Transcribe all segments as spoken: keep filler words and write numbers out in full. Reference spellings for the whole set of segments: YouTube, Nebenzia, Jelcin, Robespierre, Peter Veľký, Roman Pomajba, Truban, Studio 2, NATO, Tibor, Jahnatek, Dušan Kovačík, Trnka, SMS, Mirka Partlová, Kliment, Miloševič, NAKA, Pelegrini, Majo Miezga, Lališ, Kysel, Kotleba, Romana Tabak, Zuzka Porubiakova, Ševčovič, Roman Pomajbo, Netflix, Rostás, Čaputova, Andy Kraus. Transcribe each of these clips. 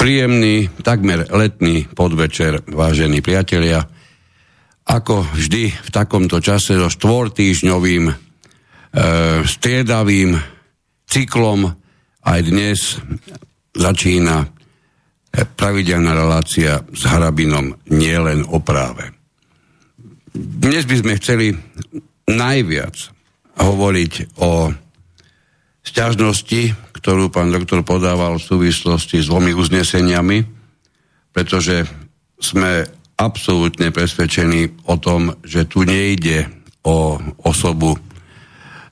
Príjemný, takmer letný podvečer, vážení priatelia. Ako vždy v takomto čase so štvortýždňovým e, striedavým cyklom aj dnes začína pravidelná relácia s Harabinom nielen o práve. Dnes by sme chceli najviac hovoriť o sťažnosti, ktorú pán doktor podával v súvislosti s dvomi uzneseniami, pretože sme absolútne presvedčení o tom, že tu nejde o osobu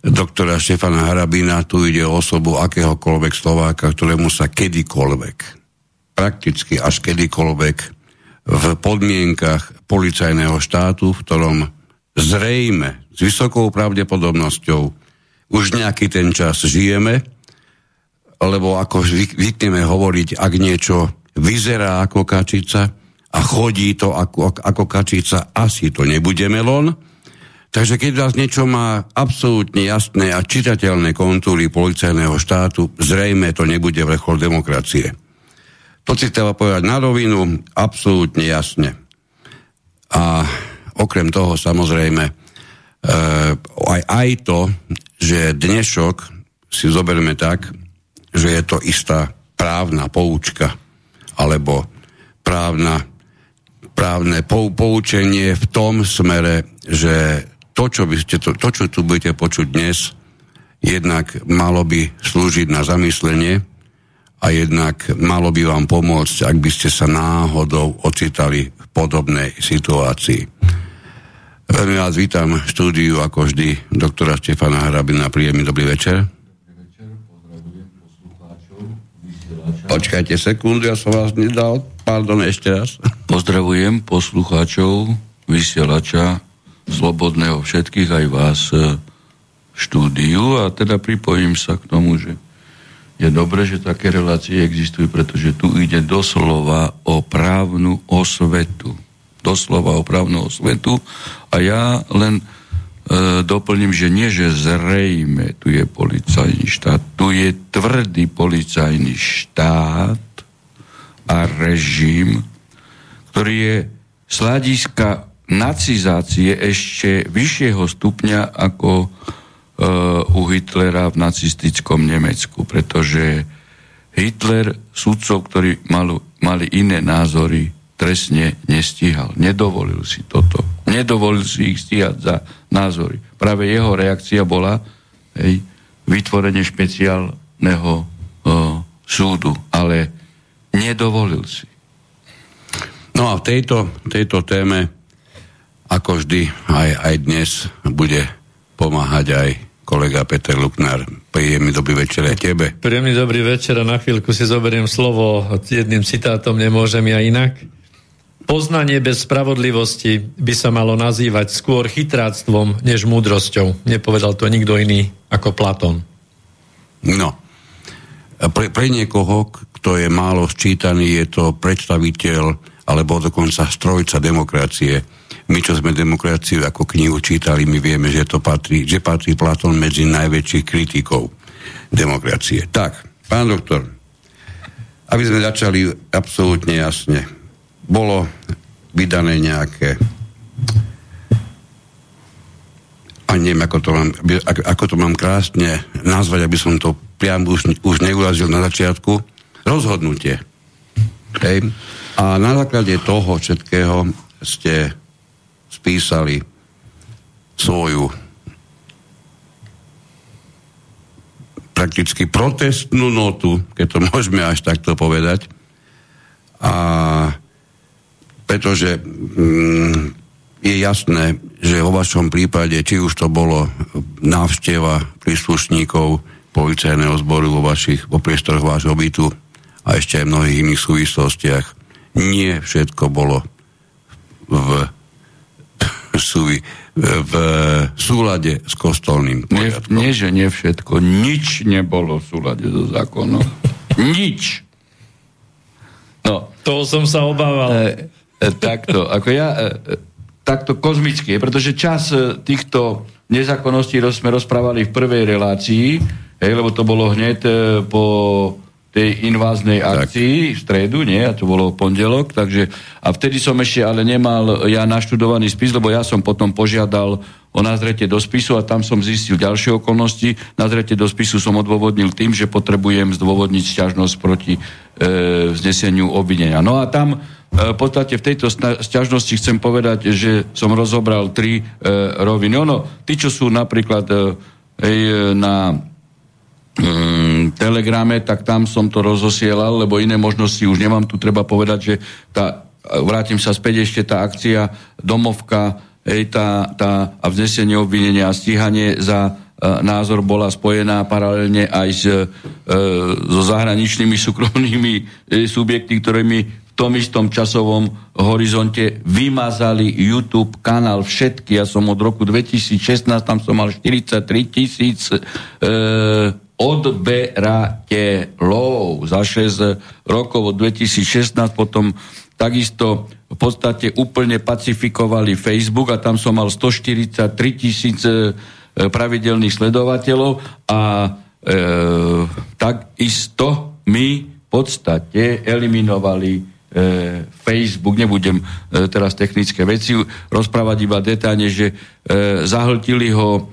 doktora Štefana Harabina, tu ide o osobu akéhokoľvek Slováka, ktorému sa kedykoľvek, prakticky až kedykoľvek v podmienkach policajného štátu, v ktorom zrejme s vysokou pravdepodobnosťou už nejaký ten čas žijeme, lebo ako zvykneme hovoriť, ak niečo vyzerá ako kačica a chodí to ako, ako kačica, asi to nebudeme lon. Takže keď vás niečo má absolútne jasné a čitateľné kontúry policajného štátu, zrejme to nebude vrchol demokracie. To si treba povedať na rovinu, absolútne jasne. A okrem toho samozrejme aj, aj to, že dnešok si zoberme tak, že je to istá právna poučka alebo právna, právne pou, poučenie v tom smere, že to čo, by ste, to, to, čo tu budete počuť dnes, jednak malo by slúžiť na zamyslenie a jednak malo by vám pomôcť, ak by ste sa náhodou ocitali v podobnej situácii. Veľmi vás vítam v štúdiu, ako vždy, doktora Štefana Harabina. Príjemný dobrý večer. Počkajte sekundu, ja som vás nedal. Pardon, ešte raz. Pozdravujem poslucháčov, vysielača, slobodného všetkých, aj vás v štúdiu. A teda pripojím sa k tomu, že je dobré, že také relácie existujú, pretože tu ide doslova o právnu osvetu. Doslova o právnu osvetu. A ja len E, doplním, že nie, že zrejme tu je policajný štát, tu je tvrdý policajný štát a režim, ktorý je z hľadiska nacizácie ešte vyššieho stupňa ako e, u Hitlera v nacistickom Nemecku, pretože Hitler sudcov, ktorí mal, mali iné názory, trestne nestíhal. Nedovolil si toto. Nedovolil si ich stíhať za názory. Práve jeho reakcia bola hej, vytvorenie špeciálneho o, súdu. Ale nedovolil si. No a v tejto, tejto téme, ako vždy, aj, aj dnes bude pomáhať aj kolega Peter Luknár. Príjemný dobrý večer aj tebe. Príjemný dobrý večer a na chvíľku si zoberiem slovo. Jedným citátom nemôžem ja inak. Poznanie bez spravodlivosti by sa malo nazývať skôr chytráctvom, než múdrosťou. Nepovedal to nikto iný ako Platón. No, pre, pre niekoho, kto je málo sčítaný, je to predstaviteľ, alebo dokonca strojca demokracie. My, čo sme demokraciu ako knihu čítali, my vieme, že to patrí, že patrí Platón medzi najväčších kritikov demokracie. Tak, pán doktor, aby sme začali absolútne jasne. Bolo vydané nejaké, a neviem, ako to mám, ako to mám krásne nazvať, aby som to priam už, už neurazil na začiatku, rozhodnutie. Okay? A na základe toho všetkého ste spísali svoju prakticky protestnú notu, keď to môžeme až takto povedať. A pretože mm, je jasné, že vo vašom prípade, či už to bolo návšteva príslušníkov policajného zboru vo vašich, vo priestoroch vášho bytu a ešte aj v mnohých iných súvislostiach, nie všetko bolo v, v, v, v súlade s kostolným poriadkom. Nie, nie, že nie všetko. Nič nebolo v súlade so zákonom. Nič. No. To som sa obával. E- Takto, ako ja, takto kozmické, pretože čas týchto nezákonností sme rozprávali v prvej relácii, hej, lebo to bolo hneď po tej inváznej akcii v stredu, nie? A to bolo pondelok, takže a vtedy som ešte ale nemal ja naštudovaný spis, lebo ja som potom požiadal o nazretie do spisu a tam som zistil ďalšie okolnosti. Nazretie do spisu som odôvodnil tým, že potrebujem zdôvodniť sťažnosť proti e, vzneseniu obvinenia. No a tam v podstate v tejto sťažnosti chcem povedať, že som rozobral tri e, roviny. Ono, tí, čo sú napríklad e, na e, Telegrame, tak tam som to rozosielal, lebo iné možnosti už nemám. Tu treba povedať, že tá, vrátim sa späť ešte, tá akcia domovka e, tá, tá, a vznesenie obvinenia a stíhanie za názor bola spojená paralelne aj s, e, so zahraničnými súkromnými e, subjekty, ktorými v tom istom časovom horizonte vymazali YouTube kanál všetky. Ja som od roku dvetisícšestnásť, tam som mal štyridsaťtri tisíc e, odberateľov za šesť rokov od dvetisícšestnásť, potom takisto v podstate úplne pacifikovali Facebook a tam som mal stoštyridsaťtri tisíc e, pravidelných sledovateľov a e, takisto my v podstate eliminovali Facebook, nebudem teraz technické veci rozprávať, iba detailne, že zahltili ho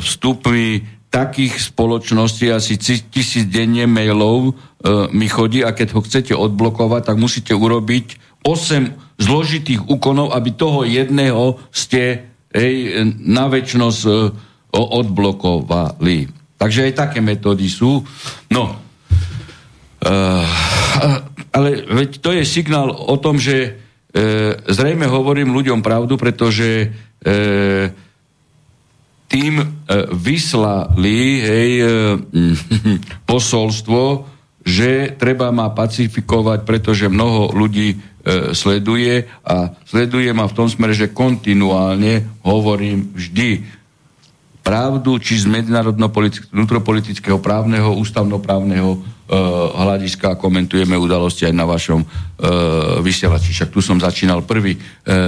vstupmi takých spoločností, asi tisíc denne mailov mi chodí, a keď ho chcete odblokovať, tak musíte urobiť osem zložitých úkonov, aby toho jedného ste ej, na večnosť odblokovali. Takže aj také metódy sú. No, Uh, ale veď to je signál o tom, že uh, zrejme hovorím ľuďom pravdu, pretože uh, tým uh, vyslali hej, uh, posolstvo, že treba ma pacifikovať, pretože mnoho ľudí uh, sleduje a sleduje ma v tom smere, že kontinuálne hovorím vždy pravdu, či z medzinárodno-vnútropolitického, právneho, ústavnoprávneho e, hľadiska. Komentujeme udalosti aj na vašom e, vysielači. Však tu som začínal prvý e, e,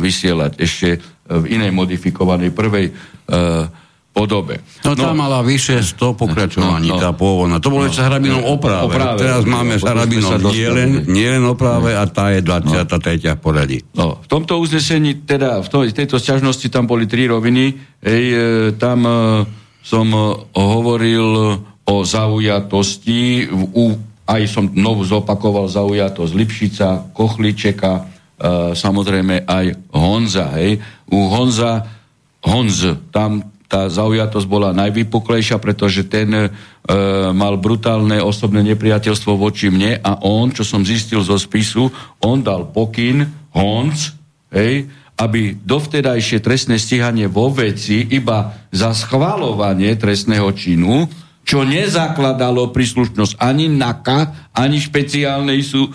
vysielať ešte v inej modifikovanej prvej e, podobe. No, no tá mala vyše sto pokračovaní, no, no, tá pôvodná. To bolo no, ešte s Harabinom o práve. práve. Teraz no, máme s Harabinom nielen o práve no, a tá je dvadsiata tretia no, v poradí. No, v tomto uznesení, teda v to, tejto sťažnosti tam boli tri roviny. Ej, e, tam e, som e, hovoril o zaujatosti, v, u, aj som znovu zopakoval zaujatosť Lipšica, Kochličeka, e, samozrejme aj Honza. Hej. U Honza, Honz, tam tá zaujatosť bola najvypuklejšia, pretože ten e, mal brutálne osobné nepriateľstvo voči mne a on, čo som zistil zo spisu, on dal pokyn Honc, hej, aby dovtedajšie trestné stíhanie vo veci iba za schvaľovanie trestného činu, čo nezakladalo príslušnosť ani NAKA, ani špeciálnej sú, e,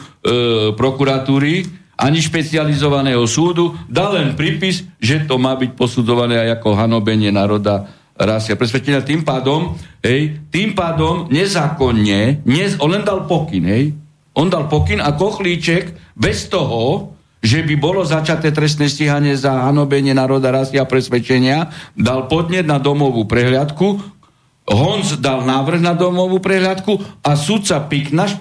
prokuratúry, ani špecializovaného súdu, dá len prípis, že to má byť posudzované aj ako hanobenie národa, rasy a presvedčenia. Tým pádom, hej, tým pádom nezákonne, nez, on len dal pokyn, hej, on dal pokyn a Kochlíček bez toho, že by bolo začaté trestné stíhanie za hanobenie národa, rasy a presvedčenia, dal podnet na domovú prehliadku, Honc dal návrh na domovú prehľadku a sudca Pikna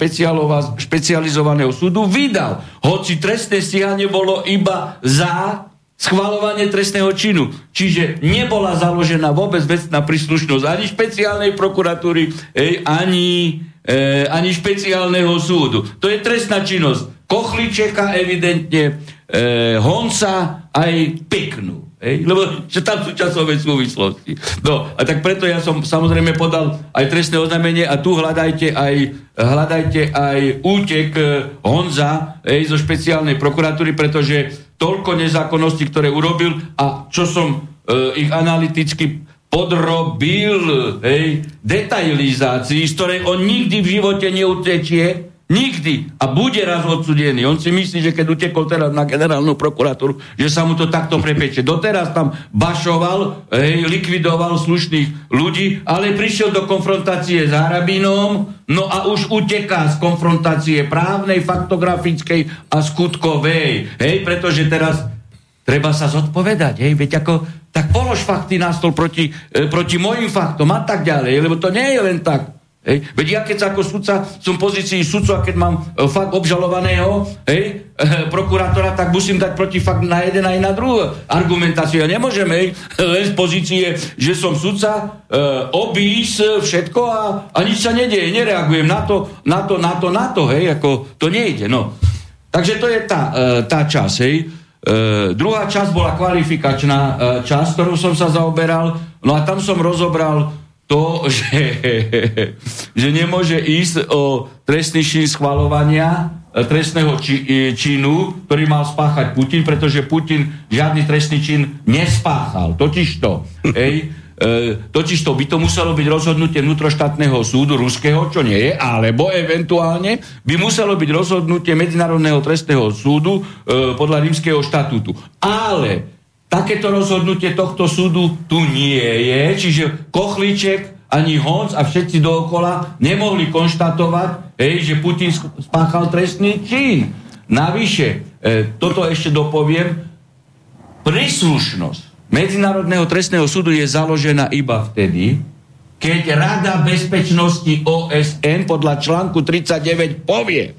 špecializovaného súdu vydal, hoci trestné stíhanie bolo iba za schvaľovanie trestného činu. Čiže nebola založená vôbec vecná príslušnosť ani špeciálnej prokuratúry, ej, ani, e, ani špeciálneho súdu. To je trestná činnosť Kochličeka, evidentne e, Honca aj Piknu. Hej, lebo že tam sú časové súvislosti. No, a tak preto ja som samozrejme podal aj trestné oznámenie a tu hľadajte aj, hľadajte aj útek Honza hej, zo špeciálnej prokuratúry, pretože toľko nezákonností, ktoré urobil a čo som e, ich analyticky podrobil hej, detailizácii, z ktorej on nikdy v živote neutečie. Nikdy. A bude raz odsudený. On si myslí, že keď utekol teraz na generálnu prokuratúru, že sa mu to takto prepeče. Doteraz tam bašoval, hej, likvidoval slušných ľudí, ale prišiel do konfrontácie s Harabinom, no a už uteká z konfrontácie právnej, faktografickej a skutkovej. Hej, pretože teraz treba sa zodpovedať. Hej, veď ako, tak polož fakty na stôl proti, e, proti mojim faktom a tak ďalej, lebo to nie je len tak. Hej. Veď ja keď sa ako sudca, som v pozícii sudcu a keď mám e, fakt obžalovaného hej, e, prokurátora, tak musím dať proti fakt na jeden aj na druhú argumentáciu. Ja nemôžem hej, len z pozície, že som sudca, e, obísť všetko a, a nič sa nedieje, nereagujem na to, na to, na to, na to, hej, ako to nejde, no. Takže to je tá, e, tá časť, hej. E, druhá časť bola kvalifikačná e, časť, ktorú som sa zaoberal, no a tam som rozobral to, že, že nemôže ísť o trestný čin schvaľovania trestného či, činu, ktorý mal spáchať Putin, pretože Putin žiadny trestný čin nespáchal. Totižto, ej, totižto by to muselo byť rozhodnutie vnútroštátneho súdu ruského, čo nie je, alebo eventuálne by muselo byť rozhodnutie Medzinárodného trestného súdu eh, podľa rímskeho štatútu. Ale takéto rozhodnutie tohto súdu tu nie je, čiže Kochliček ani Honz a všetci dookola nemohli konštatovať, hej, že Putin spáchal trestný čin. Navyše, eh, toto ešte dopoviem, príslušnosť Medzinárodného trestného súdu je založená iba vtedy, keď Rada bezpečnosti O S N podľa článku tridsaťdeväť povie,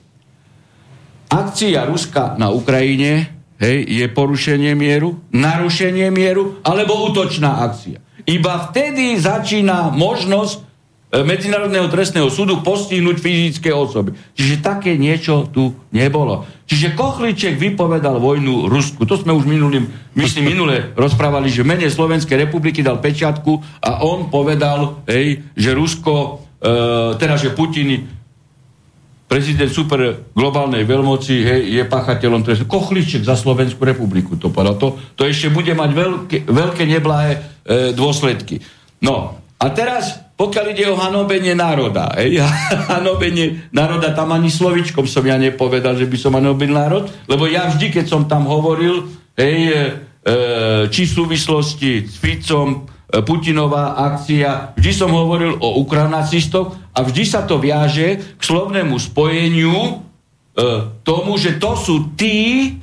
akcia Ruska na Ukrajine hej, je porušenie mieru, narušenie mieru, alebo útočná akcia. Iba vtedy začína možnosť Medzinárodného trestného súdu postihnúť fyzické osoby. Čiže také niečo tu nebolo. Čiže Kochliček vypovedal vojnu Rusku. To sme už minulým, myslím, minule rozprávali, že v mene Slovenskej republiky dal pečiatku a on povedal, hej, že Rusko, e, teda že Putin, prezident super globálnej veľmoci hej, je páchateľom trestu. Kochliček za Slovenskú republiku to padá. To, to ešte bude mať veľké, veľké neblahé e, dôsledky. No a teraz, pokiaľ ide o hanobenie národa, hej, hanobenie národa, tam ani slovičkom som ja nepovedal, že by som hanobil národ, lebo ja vždy, keď som tam hovoril, hej, e, či súvislosti s Ficom, Putinová akcia, vždy som hovoril o ukrajinacistov a vždy sa to viaže k slovnému spojeniu e, tomu, že to sú tí,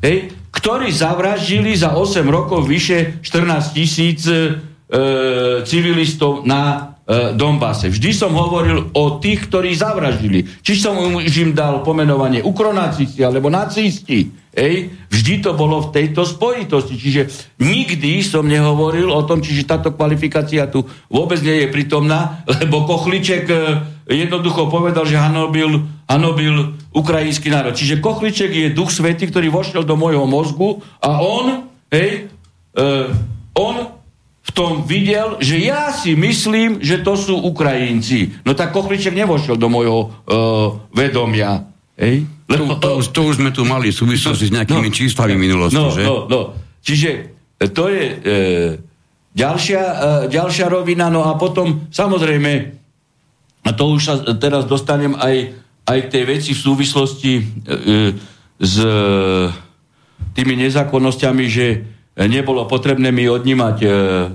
hej, ktorí zavraždili za osem rokov vyše štrnásť tisíc e, civilistov na e, Donbase. Vždy som hovoril o tých, ktorí zavraždili. Či som im dal pomenovanie ukronacisti alebo nacisti. Ej, vždy to bolo v tejto spojitosti, čiže nikdy som nehovoril o tom, čiže táto kvalifikácia tu vôbec nie je prítomná, lebo Kochliček jednoducho povedal, že hanobil, hanobil ukrajinský národ. Čiže Kochliček je duch svätý, ktorý vošiel do môjho mozgu a on, hej, eh, on v tom videl, že ja si myslím, že to sú Ukrajinci. No tak Kochliček nevošiel do môjho eh, vedomia. Hej? Lebo, to, to, to už sme tu mali súvislosti no, s nejakými no, číslami minulosti, no, že? No, no. Čiže to je e, ďalšia, e, ďalšia rovina, no a potom samozrejme, a to už sa teraz dostanem aj, aj tej veci v súvislosti e, s tými nezákonnosťami, že nebolo potrebné mi odnímať e,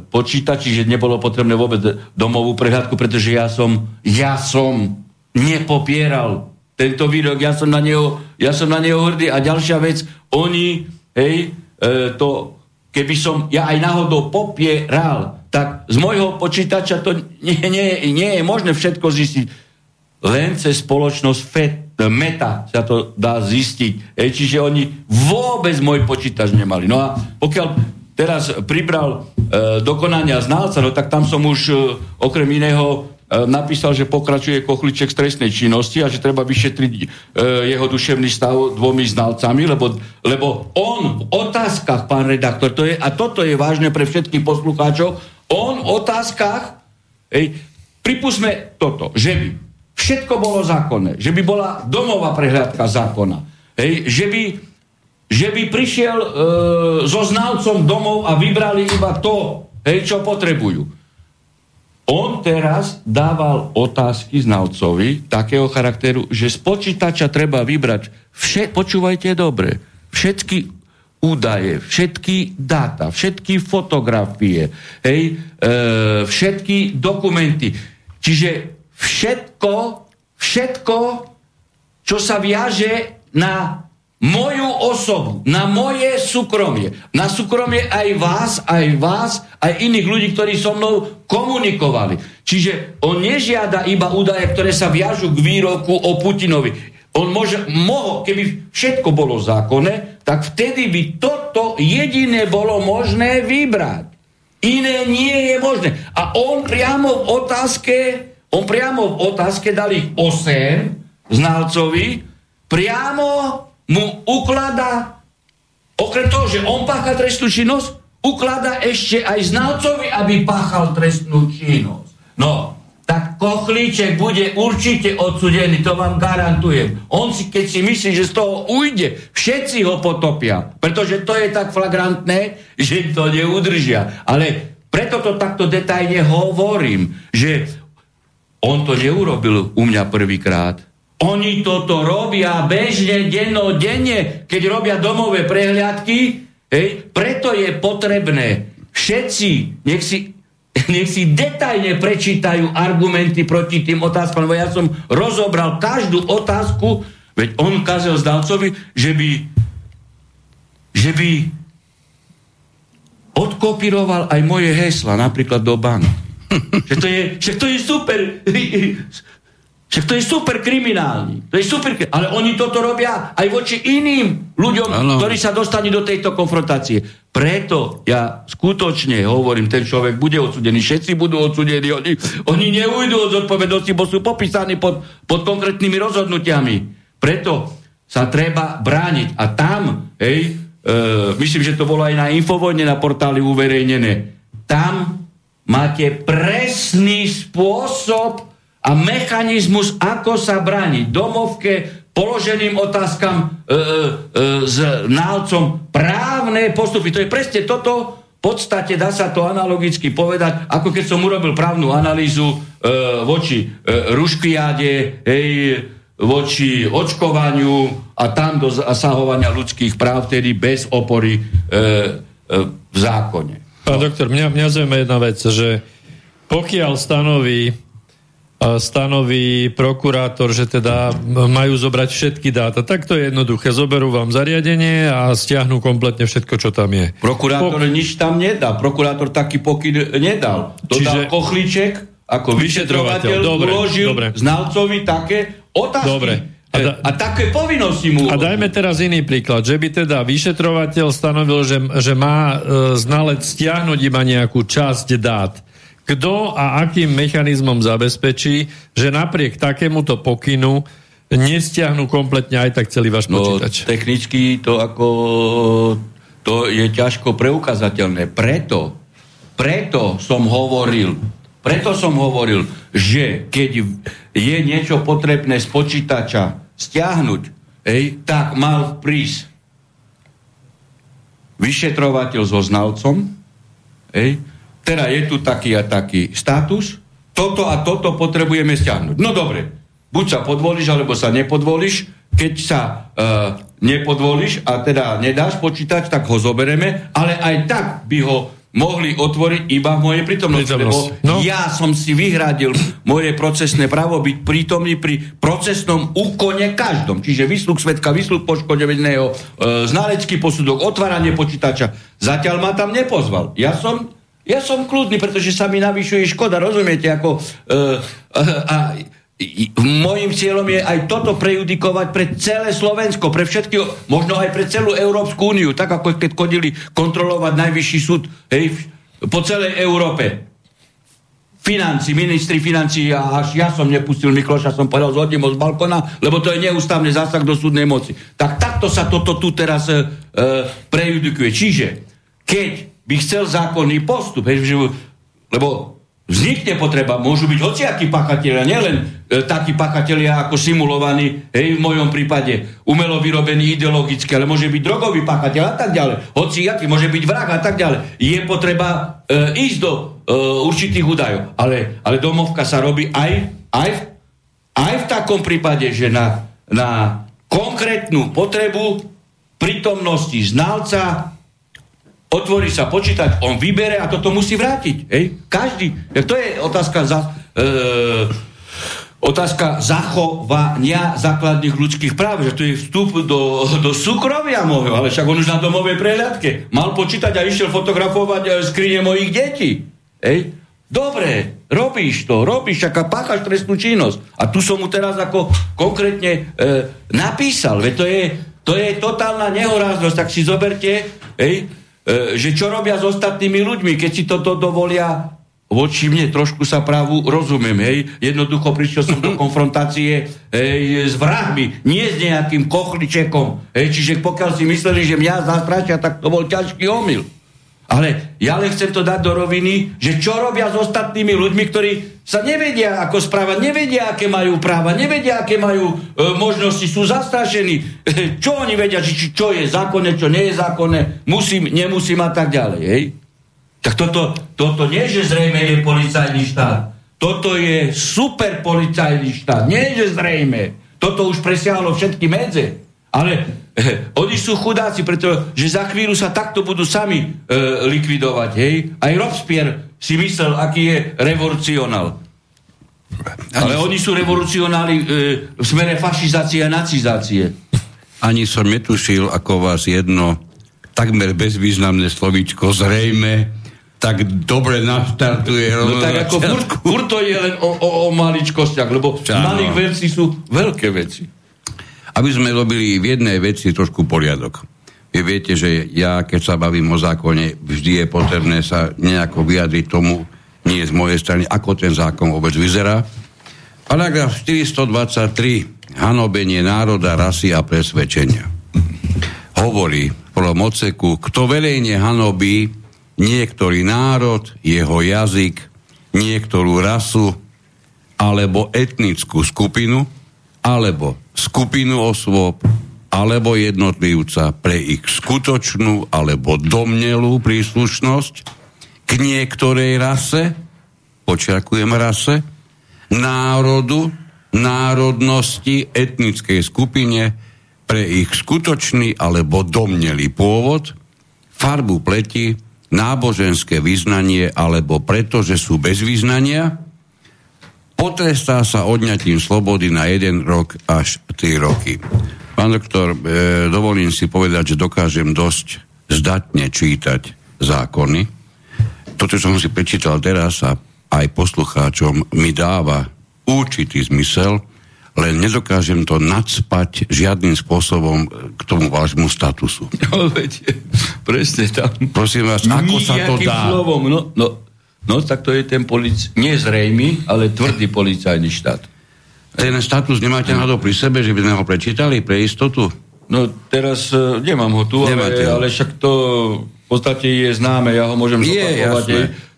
počítač, čiže nebolo potrebné vôbec domovú prehľadku, pretože ja som, ja som nepopieral tento výrok, ja som na neho, ja som na neho hrdý. A ďalšia vec, oni, hej, e, to, keby som ja aj náhodou popieral, tak z môjho počítača to nie, nie, nie je možné všetko zistiť. Len cez spoločnosť F E D, Meta sa to dá zistiť. Hej, čiže oni vôbec môj počítač nemali. No a pokiaľ teraz pribral e, dokonania znalca, no tak tam som už e, okrem iného napísal, že pokračuje Kochliček z trestnej činnosti a že treba vyšetriť e, jeho duševný stav dvomi znalcami, lebo, lebo on v otázkach, pán redaktor, to je, a toto je vážne pre všetkých poslucháčov, on v otázkach, ej, pripusme toto, že by všetko bolo zákonné, že by bola domová prehľadka zákona, ej, že by, že by prišiel e, so znalcom domov a vybrali iba to, ej, čo potrebujú. On teraz dával otázky znalcovi takého charakteru, že z počítača treba vybrať, vše, počúvajte dobre, všetky údaje, všetky dáta, všetky fotografie, hej, e, všetky dokumenty. Čiže všetko, všetko, čo sa viaže na moju osobu, na moje súkromie, na súkromie aj vás, aj vás, aj iných ľudí, ktorí so mnou komunikovali. Čiže on nežiada iba údaje, ktoré sa viažú k výroku o Putinovi. On môže, mohol, keby všetko bolo zákonné, tak vtedy by toto jediné bolo možné vybrať. Iné nie je možné. A on priamo v otázke, on priamo v otázke dal ich osem znalcovi, priamo mu ukladá, okrem toho, že on pácha trestnú činnosť, ukladá ešte aj znalcovi, aby páchal trestnú činnosť. No, tak Kochliček bude určite odsudený, to vám garantujem. On si, keď si myslí, že z toho ujde, všetci ho potopia, pretože to je tak flagrantné, že to neudržia. Ale preto to takto detailne hovorím, že on to neurobil u mňa prvýkrát. Oni toto robia bežne, dennodenne, keď robia domové prehliadky. Hej, preto je potrebné všetci, nech si, nech si detailne prečítajú argumenty proti tým otázkam, lebo ja som rozobral každú otázku, veď on kazil znalcovi, že by, že by odkopíroval aj moje hesla, napríklad do banky. Že to je, že to je super... Však to je super kriminálne. To je super, ale oni toto robia aj voči iným ľuďom, ano, ktorí sa dostali do tejto konfrontácie. Preto ja skutočne hovorím, ten človek bude odsúdený, všetci budú odsúdení, oni, oni neujdu od zodpovednosti, bo sú popísaní pod, pod konkrétnymi rozhodnutiami. Preto sa treba brániť. A tam, hej, e, myslím, že to bolo aj na Infovojne, na portáli uverejnené, tam máte presný spôsob a mechanizmus, ako sa brániť domovke, položeným otázkam e, e, s znalcom, právne postupy. To je presne toto, v podstate dá sa to analogicky povedať, ako keď som urobil právnu analýzu e, voči e, ruškiáde, hej, voči očkovaniu a tam do zasahovania ľudských práv, tedy bez opory e, e, v zákone. Pán doktor, mňa, mňa zaujíma jedna vec, že pokiaľ stanoví stanoví prokurátor, že teda majú zobrať všetky dáta. Tak to je jednoduché. Zoberú vám zariadenie a stiahnu kompletne všetko, čo tam je. Prokurátor Pok- nič tam nedá. Prokurátor taký pokyn nedal. To čiže... dal Kochliček ako vyšetrovateľ, dobre, uložil dobre. Znalcovi také otázky. Dobre. A, da- a také povinnosti mu... A dajme teraz iný príklad, že by teda vyšetrovateľ stanovil, že, že má e, znalec stiahnuť iba nejakú časť dát. Kto a akým mechanizmom zabezpečí, že napriek takémuto pokynu nestiahnu kompletne aj tak celý váš počítač? No, technicky to ako... To je ťažko preukazateľné. Preto, preto som hovoril, preto som hovoril, že keď je niečo potrebné z počítača stiahnuť, ej, tak mal prísť vyšetrovateľ so znalcom, ej, teda je tu taký a taký status, toto a toto potrebujeme stiahnuť. No dobre, buď sa podvolíš, alebo sa nepodvolíš, keď sa e, nepodvolíš a teda nedáš počítač, tak ho zoberieme, ale aj tak by ho mohli otvoriť iba v mojej prítomnosti, lebo no. ja som si vyhradil moje procesné právo byť prítomný pri procesnom úkone každom. Čiže výsluh svedka, výsluh poškodeného, e, znalecký posudok, otváranie počítača. Zatiaľ ma tam nepozval. Ja som... Ja som kľudný, pretože sa mi navyšuje škoda, rozumiete, ako... Uh, uh, a môjim cieľom je aj toto prejudikovať pre celé Slovensko, pre všetky, možno aj pre celú Európsku úniu, tak ako keď chodili kontrolovať najvyšší súd, hej, po celej Európe. Financi, ministri financí, a až ja som nepustil Mikloša, som povedal, zhodím ho z balkona, lebo to je neústavný zásah do súdnej moci. Tak takto sa toto tu teraz uh, prejudikuje. Čiže, keď by chcel zákonný postup, hej, lebo vznikne potreba, môžu byť hociakí páchatelia, nielen e, takí páchatelia ako simulovaní, hej, v mojom prípade umelo vyrobení ideologicky, ale môže byť drogový páchateľ a tak ďalej, hociaký, môže byť vrah a tak ďalej. Je potreba e, ísť do e, určitých údajov, ale, ale domovka sa robí aj, aj, aj v takom prípade, že na, na konkrétnu potrebu prítomnosti znalca otvorí sa počítač, on vybere a toto musí vrátiť. Hej? Každý. To je otázka za, e, otázka zachovania základných ľudských práv, že to je vstup do, do súkromia môjho, ale však on už na domovej prehľadke mal počítať a išiel fotografovať skrine mojich detí. Ej? Dobre, robíš to, robíš, aká páchaš trestnú činnosť. A tu som mu teraz ako konkrétne e, napísal, veď to je, to je totálna nehoráznosť, tak si zoberte, ej, e, že čo robia s ostatnými ľuďmi, keď si toto dovolia. Voči mne, trošku sa právu rozumiem, hej. Jednoducho prišiel som do konfrontácie, hej, s vrahmi, nie s nejakým Kochličekom, hej. Čiže pokiaľ si mysleli, že mňa zastrašia, tak to bol ťažký omyl. Ale ja len chcem to dať do roviny, že čo robia s ostatnými ľuďmi, ktorí sa nevedia, ako správať, nevedia, aké majú práva, nevedia, aké majú e, možnosti, sú zastrašení. E, čo oni vedia, či, čo je zákonné, čo nie je zákonné, musím, nemusím a tak ďalej, hej. Tak toto, toto nie, že zrejme je policajný štát. Toto je super policajný štát. Nie, že zrejme. Toto už presiahlo všetky medze. Ale eh, oni sú chudáci, pretože za chvíľu sa takto budú sami eh, likvidovať. Hej? Aj Robespierre si myslel, aký je revolucionál. Ale oni sú revolucionáli eh, v smere fašizácie a nacizácie. Ani som netušil, ako vás jedno takmer bezvýznamné slovíčko zrejme tak dobre naštartuje. No tak ako furt, furt to je len o, o, o maličkostiach, lebo z malých vecí sú veľké veci. Aby sme robili v jednej veci trošku poriadok. Vy viete, že ja, keď sa bavím o zákone, vždy je potrebné sa nejako vyjadriť tomu, nie z mojej strany, ako ten zákon vôbec vyzerá. Paragraf štyri dvadsaťtri, hanobenie národa, rasy a presvedčenia. Hovorí v prvom odseku, kto verejne hanobí niektorý národ, jeho jazyk, niektorú rasu, alebo etnickú skupinu, alebo skupinu osôb, alebo jednotlivca pre ich skutočnú alebo domnelú príslušnosť k niektorej rase, počiarkujem rase, národu, národnosti, etnickej skupine pre ich skutočný alebo domnelý pôvod, farbu pleti, náboženské vyznanie alebo preto, že sú bez vyznania, potrestá sa odňatím slobody na jeden rok až tri roky. Pán doktor, e, dovolím si povedať, že dokážem dosť zdatne čítať zákony. Toto, čo som si prečítal teraz a aj poslucháčom, mi dáva určitý zmysel, len nedokážem to nadspať žiadnym spôsobom k tomu vášmu statusu. No, veď, presne tam. Prosím vás, ako sa to dá? Slovom, no, no, no, tak to je ten polic... nezrejmý, ale tvrdý policajný štát. Ten status nemáte no. náhodou pri sebe, že by sme ho prečítali pre istotu? No, teraz uh, nemám ho tu, ale, ale však to v podstate je známe, ja ho môžem zopakovať,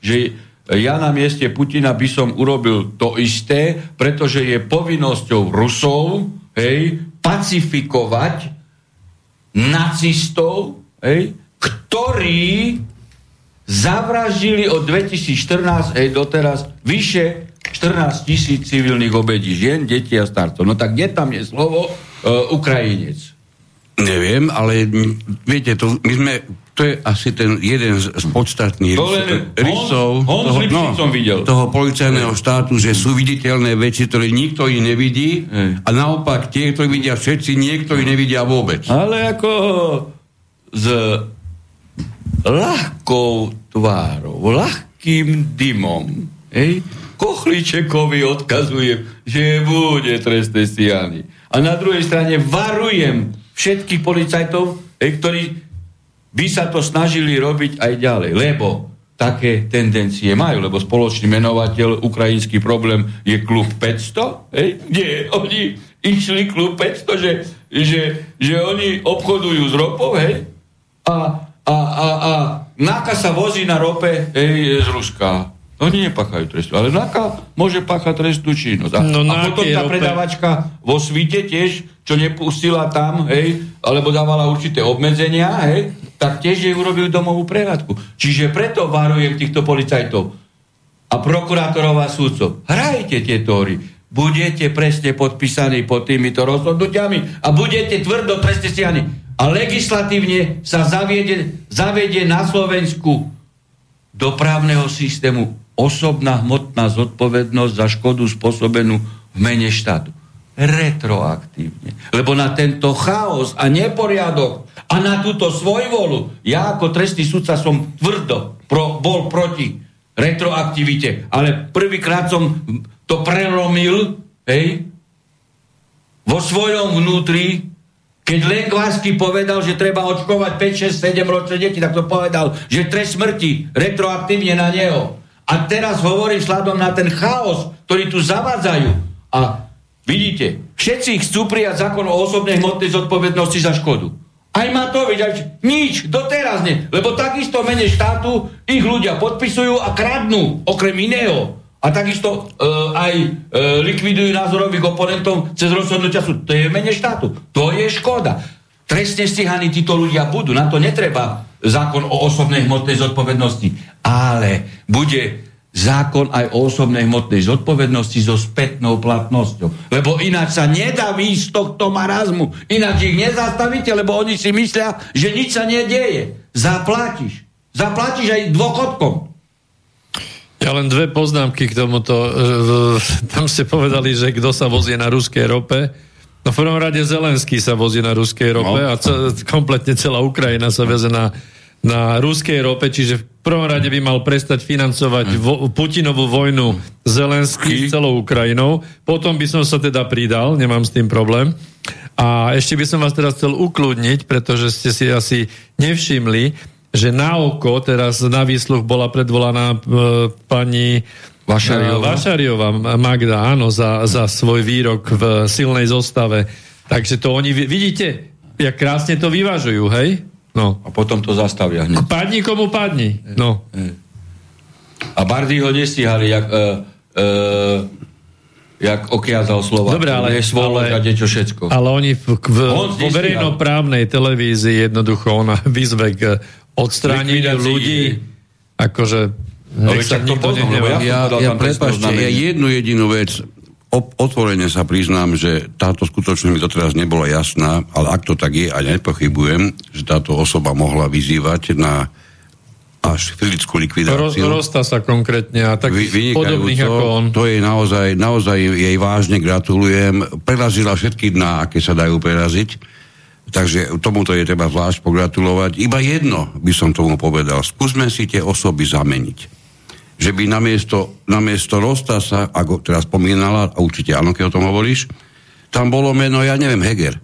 že... Ja na mieste Putina by som urobil to isté, pretože je povinnosťou Rusov, hej, pacifikovať nacistov, hej, ktorí zavraždili od dvetisícštrnásť, hej, doteraz vyše štrnásť tisíc civilných obetí žien, detí a starcov. No tak kde tam je slovo e, Ukrajinec? Neviem, ale viete, to, my sme, to je asi ten jeden z, z podstatných rysov toho, no, toho policajného štátu, že sú viditeľné veci, ktoré nikto ich nevidí a naopak tie, ktorí vidia všetci, niektorí nevidia vôbec. Ale ako s ľahkou tvárou, ľahkým dymom, hej, Kochličekovi odkazujem, že bude trestné stíhanie. A na druhej strane varujem všetkých policajtov, ktorí by sa to snažili robiť aj ďalej, lebo také tendencie majú, lebo spoločný menovateľ, ukrajinský problém je klub päťsto, hej, kde oni išli klub päťsto, že, že, že oni obchodujú s ropou, hej, a, a, a, a NAKA sa vozí na rope, hej, z Ruska. Oni nepáchajú trestnú, ale NAKA môže páchať trestnú činnosť. A, no, a potom tá predávačka vo Svite tiež, čo nepustila tam, hej, alebo dávala určité obmedzenia, hej, tak tiež jej urobil domovú prehľadku. Čiže preto varujem týchto policajtov a prokurátorov a súdcov. Hrajte tieto hry. Budete presne podpísaní pod týmito rozhodnutiami a budete tvrdo trestne stíhaní. A legislatívne sa zaviede, zavede na Slovensku do právneho systému osobná hmotná zodpovednosť za škodu spôsobenú v v mene štátu. Retroaktívne. Lebo na tento chaos a neporiadok a na túto svojvolu, ja ako trestný sudca som tvrdo pro, bol proti retroaktivite, ale prvýkrát som to prelomil, hej, vo svojom vnútri, keď Lenkvarsky povedal, že treba očkovať päť, šesť, sedem ročné deti, tak to povedal, že trest smrti retroaktívne na neho. A teraz hovorím vzhľadom na ten chaos, ktorý tu zavádzajú. A vidíte, všetci chcú prijať zákon o osobnej hmotnej zodpovednosti za škodu. Aj Matovič, aj nič, doteraz nie. Lebo takisto mene štátu ich ľudia podpisujú a kradnú, okrem iného. A takisto e, aj e, likvidujú názorových oponentov cez rozhodnutia súdu. To je mene štátu. To je škoda. Trestne stíhaní títo ľudia budú. Na to netreba zákon o osobnej hmotnej zodpovednosti. Ale bude zákon aj o osobnej hmotnej zodpovednosti so spätnou platnosťou. Lebo ináč sa nedá výjsť z tohto marazmu. Ináč ich nezastavíte, lebo oni si myslia, že nič sa nedieje. Zaplatíš. Zaplatíš aj dôchodkom. Ja len dve poznámky k tomuto. Tam ste povedali, že kto sa vozie na ruskej rope. No v prvom rade Zelenský sa vozie na ruskej rope no. a ce, kompletne celá Ukrajina sa veze na, na ruskej rope, čiže v prvom rade by mal prestať financovať vo, Putinovú vojnu Zelenský s celou Ukrajinou. Potom by som sa teda pridal, nemám s tým problém. A ešte by som vás teraz chcel ukludniť, pretože ste si asi nevšimli, že na oko, teraz na výsluch bola predvolaná e, pani Vašariová Magda, áno, za, za svoj výrok v silnej zostave. Takže to oni, vidíte, jak krásne to vyvažujú, hej? No. A potom to zastavia hneď. Padni komu padni, no. A Bardy ho nestíhali, jak, e, e, jak okiazal slova. Dobre, ale, ale, ale oni v, v, vo verejnoprávnej televízii jednoducho ona vyzve k odstrániť ľudí, akože... No, sa to potom, ja ja prepáčte, ja jednu jedinú vec, op, otvorene sa priznám, že táto skutočnosť mi doteraz nebola jasná, ale ak to tak je, a nepochybujem, že táto osoba mohla vyzývať na až fyzickú likvidáciu. Rosta sa konkrétne a takých podobných ako on. To je naozaj, naozaj jej vážne gratulujem. Prerazila všetky dná, aké sa dajú preraziť. Takže tomuto je treba zvlášť pogratulovať. Iba jedno by som tomu povedal. Skúsme si tie osoby zameniť. Že by namiesto, namiesto Rostasa, ako teraz spomínala, a určite áno, keď o tom hovoríš, tam bolo meno, ja neviem, Heger.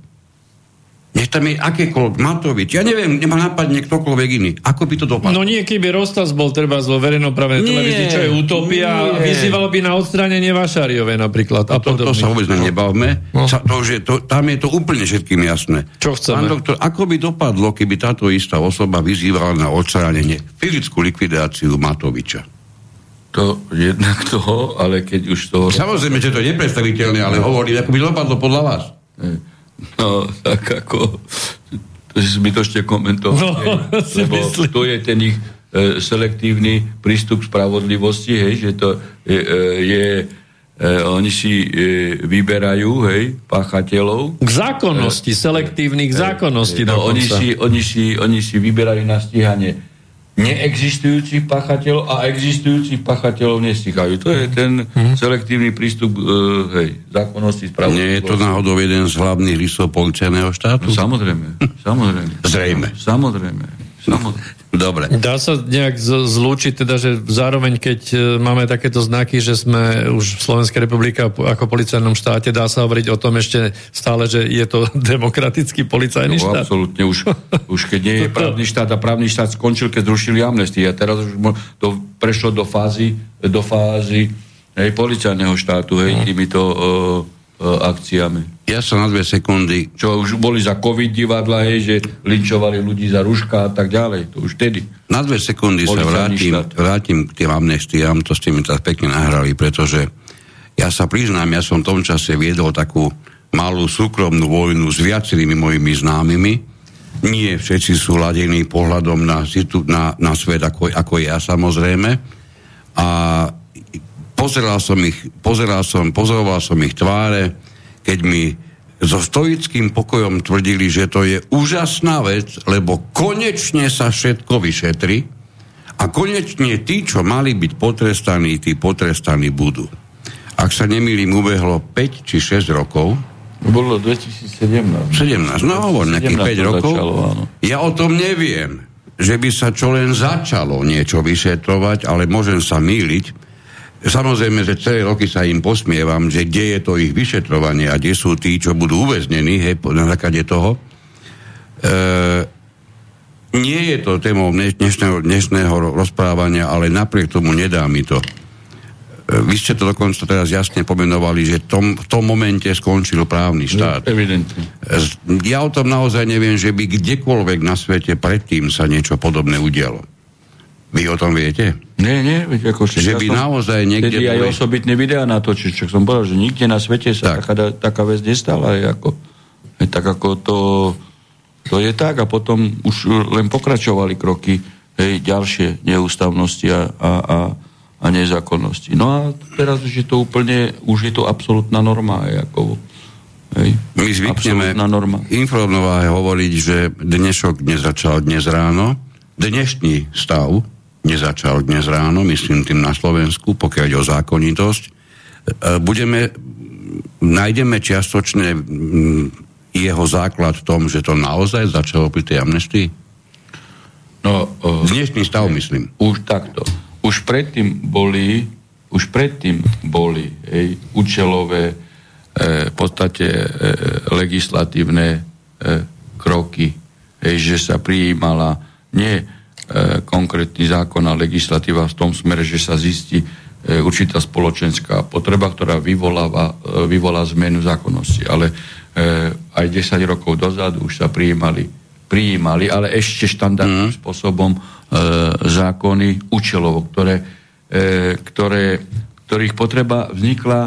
Nech tam je akékoľvek, Matovič, ja neviem, nemá napadne ktokoľvek iný. Ako by to dopadlo? No nie, keby Rostas bol treba zlo verejnoprávnej televízii, čo je utopia, vyzýval by na odstránenie Vašariovej napríklad. A to, to sa vôbec nebavme. No. Sa, to, že to, tam je to úplne všetkým jasné. Čo chceme? Pán doktor, ako by dopadlo, keby táto istá osoba vyzývala na odstránenie fyzickú likvidáciu Matoviča? To jednak toho, ale keď už toho... Samozrejme, že to je nepredstaviteľné, ale hovorí, ako by dopadlo podľa vás. Je. No, tak ako to si zbytočne komentovať, no, lebo to je ten ich e, selektívny prístup k spravodlivosti, hej, že to je, je e, oni si e, vyberajú, hej, páchateľov. K zákonnosti, e, selektívnych e, zákonnosti. E, no, oni, si, oni, si, oni si vyberajú na stíhanie neexistujúcich páchateľov a existujúcich páchateľov nestíhajú. To je ten selektívny prístup e, hej, zákonnosti spravodlivosti. Nie je to náhodou jeden z hlavných rysov policajného štátu? No, samozrejme, samozrejme. Zrejme. Samozrejme, samozrejme. Dobre. Dá sa nejak zlúčiť, teda, že zároveň, keď máme takéto znaky, že sme už Slovenská republika ako policajnom štáte, dá sa hovoriť o tom ešte stále, že je to demokratický policajný no, štát? Absolútne. Už, už keď nie je právny štát a právny štát skončil, keď zrušili amnestii. A teraz už to prešlo do fázy, do fázy hej, policajného štátu, hej, týmito uh, uh, akciami. Ja som na dve sekundy. Čo už boli za COVID divadla, hej, že linčovali ľudí za ruška a tak ďalej. To už tedy. Na dve sekundy sa vrátim, vrátim k tým amnestiám, to ste mi teraz pekne nahrali, pretože ja sa priznám, ja som v tom čase viedol takú malú súkromnú vojnu s viacerými mojimi známymi. Nie všetci sú ladení pohľadom na, na, na svet, ako, ako ja samozrejme. A pozeral som ich, pozeral som, pozoroval som ich tváre, keď mi so stoickým pokojom tvrdili, že to je úžasná vec, lebo konečne sa všetko vyšetri a konečne tí, čo mali byť potrestaní, tí potrestaní budú. A ak sa nemýlim, ubehlo päť či šesť rokov. Bolo dvetisícsedemnásť. sedemnásť, no hovor, nejakých päť rokov. Začalo, ja o tom neviem, že by sa čo len začalo niečo vyšetrovať, ale môžem sa mýliť. Samozrejme, že celé roky sa im posmievam, že kde je to ich vyšetrovanie a kde sú tí, čo budú uväznení, hej, na základe toho. E, nie je to témou dnešného, dnešného rozprávania, ale napriek tomu nedá mi to. E, vy ste to dokonca teraz jasne pomenovali, že tom, v tom momente skončil právny štát. Evidentne. Ja o tom naozaj neviem, že by kdekoľvek na svete predtým sa niečo podobné udialo. Vy o tom viete? Nie, nie. Ako, že by naozaj niekde... Tedy aj osobitné videá natočil, čo som povedal, že nikde na svete sa tak. taká, taká vec nestala. Je ako, je tak ako to, to je tak a potom už len pokračovali kroky, hej, ďalšie neústavnosti a, a, a, a nezákonnosti. No a teraz už je to úplne, už je to absolútna norma. Je ako, hej, my zvykneme informovať hovoriť, že dnešok nezačal dnes ráno. Dnešný stav nezačal dnes ráno, myslím tým na Slovensku, pokiaľ ide o zákonitosť. Budeme, nájdeme čiastočne jeho základ v tom, že to naozaj začalo pri tej amnestii? No, dnešný stav, myslím. Už takto. Už predtým boli, už predtým boli hej, účelové, eh, v podstate eh, legislatívne eh, kroky, hej, že sa prijímala nie konkrétny zákon a legislatíva v tom smere, že sa zistí určitá spoločenská potreba, ktorá vyvoláva, vyvolá zmenu zákonnosti. Ale aj desať rokov dozadu už sa prijímali, prijímali ale ešte štandardným mm. spôsobom zákony účelovo, ktoré, ktoré, ktorých potreba vznikla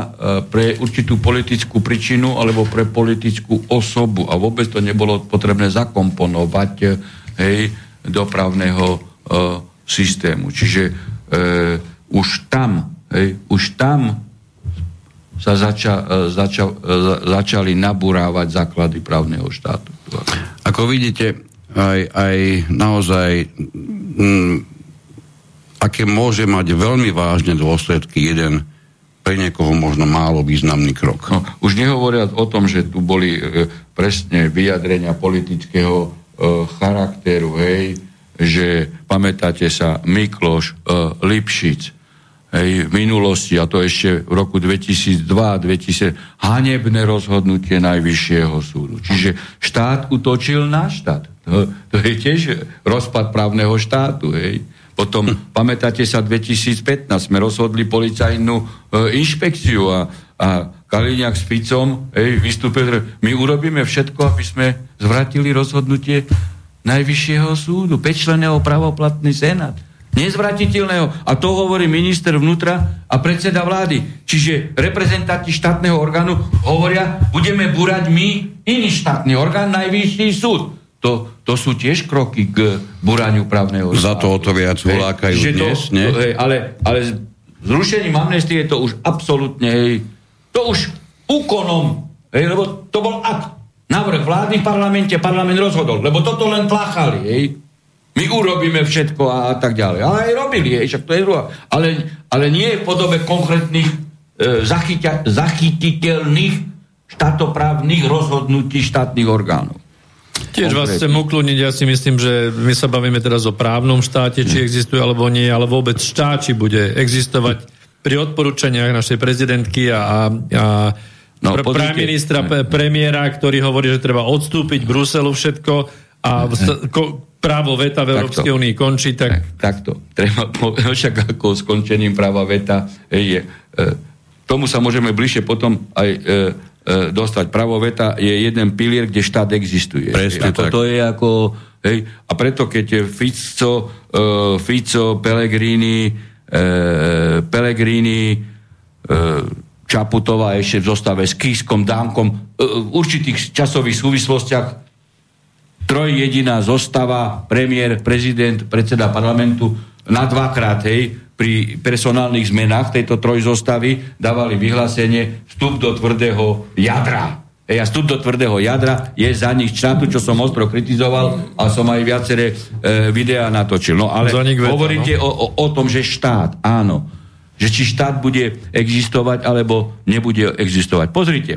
pre určitú politickú príčinu alebo pre politickú osobu. A vôbec to nebolo potrebné zakomponovať, hej, dopravného e, systému. Čiže e, už tam, hej, už tam sa zača, e, zača, e, začali nabúrávať základy právneho štátu. Ako vidíte, aj, aj naozaj m, aké môže mať veľmi vážne dôsledky jeden pre niekoho možno málo významný krok. No, už nehovoriac o tom, že tu boli e, presne vyjadrenia politického charakteru, hej, že pamätáte sa Mikloš, uh, Lipšic, hej, v minulosti, a to ešte v roku dvetisícdva dvetisíc, hanebné rozhodnutie Najvyššieho súdu. Čiže štát utočil na štát. To, to je tiež rozpad právneho štátu, hej. Potom, pamätáte sa, dvetisícpätnásť sme rozhodli policajnú uh, inšpekciu a, a Kaliňák s Ficom, hej, vystúpil, my urobíme všetko, aby sme zvratili rozhodnutie Najvyššieho súdu, päťčlenného pravoplatný senát. Nezvratiteľného. A to hovorí minister vnútra a predseda vlády. Čiže reprezentanti štátneho orgánu hovoria, budeme búrať my iný štátny orgán, Najvyšší súd. To, to sú tiež kroky k buraniu právneho štátu. Za to o to viac volákajú dnes, nie? Hej, ale, ale zrušením amnestie je to už absolútne... Hej, to už úkonom, hej, lebo to bol akt, návrh vlády v parlamente, parlament rozhodol, lebo toto len tláchali, hej. My urobíme všetko a, a tak ďalej. Ale aj robili, hej, však to je druhá. Ale, ale nie v podobe konkrétnych e, zachyťa, zachytiteľných štátoprávnych rozhodnutí štátnych orgánov. Tiež vás chcem ukludniť, ja si myslím, že my sa bavíme teraz o právnom štáte, či existuje alebo nie, ale vôbec štát, či bude existovať pri odporúčaniach našej prezidentky a, a no, pr- premiéra, premiéra, ktorý hovorí, že treba odstúpiť Bruselu všetko a vst- ko- právo veta v Európskej únii končí, tak... Takto. Treba povedať, však ako skončením práva veta je... Tomu sa môžeme bližšie potom aj e, e, dostať. Právo veta je jeden pilier, kde štát existuje. Presne tak. To je ako... Hej, a preto, keď je Fico, e, Fico, Pelegrini... E, Pelegrini, e, Čaputová ešte v zostave s Kiskom, Dankom, e, v určitých časových súvislostiach trojjediná zostava, premiér, prezident, predseda parlamentu na dvakrát, hej, pri personálnych zmenách tejto trojzostavy dávali vyhlásenie vstup do tvrdého jadra. Hej, a vstup do tvrdého jadra je za nich štátu, čo som ostro kritizoval a som aj viaceré e, videá natočil. No ale veta, hovoríte no? O, o, o tom, že štát, áno, že či štát bude existovať alebo nebude existovať. Pozrite,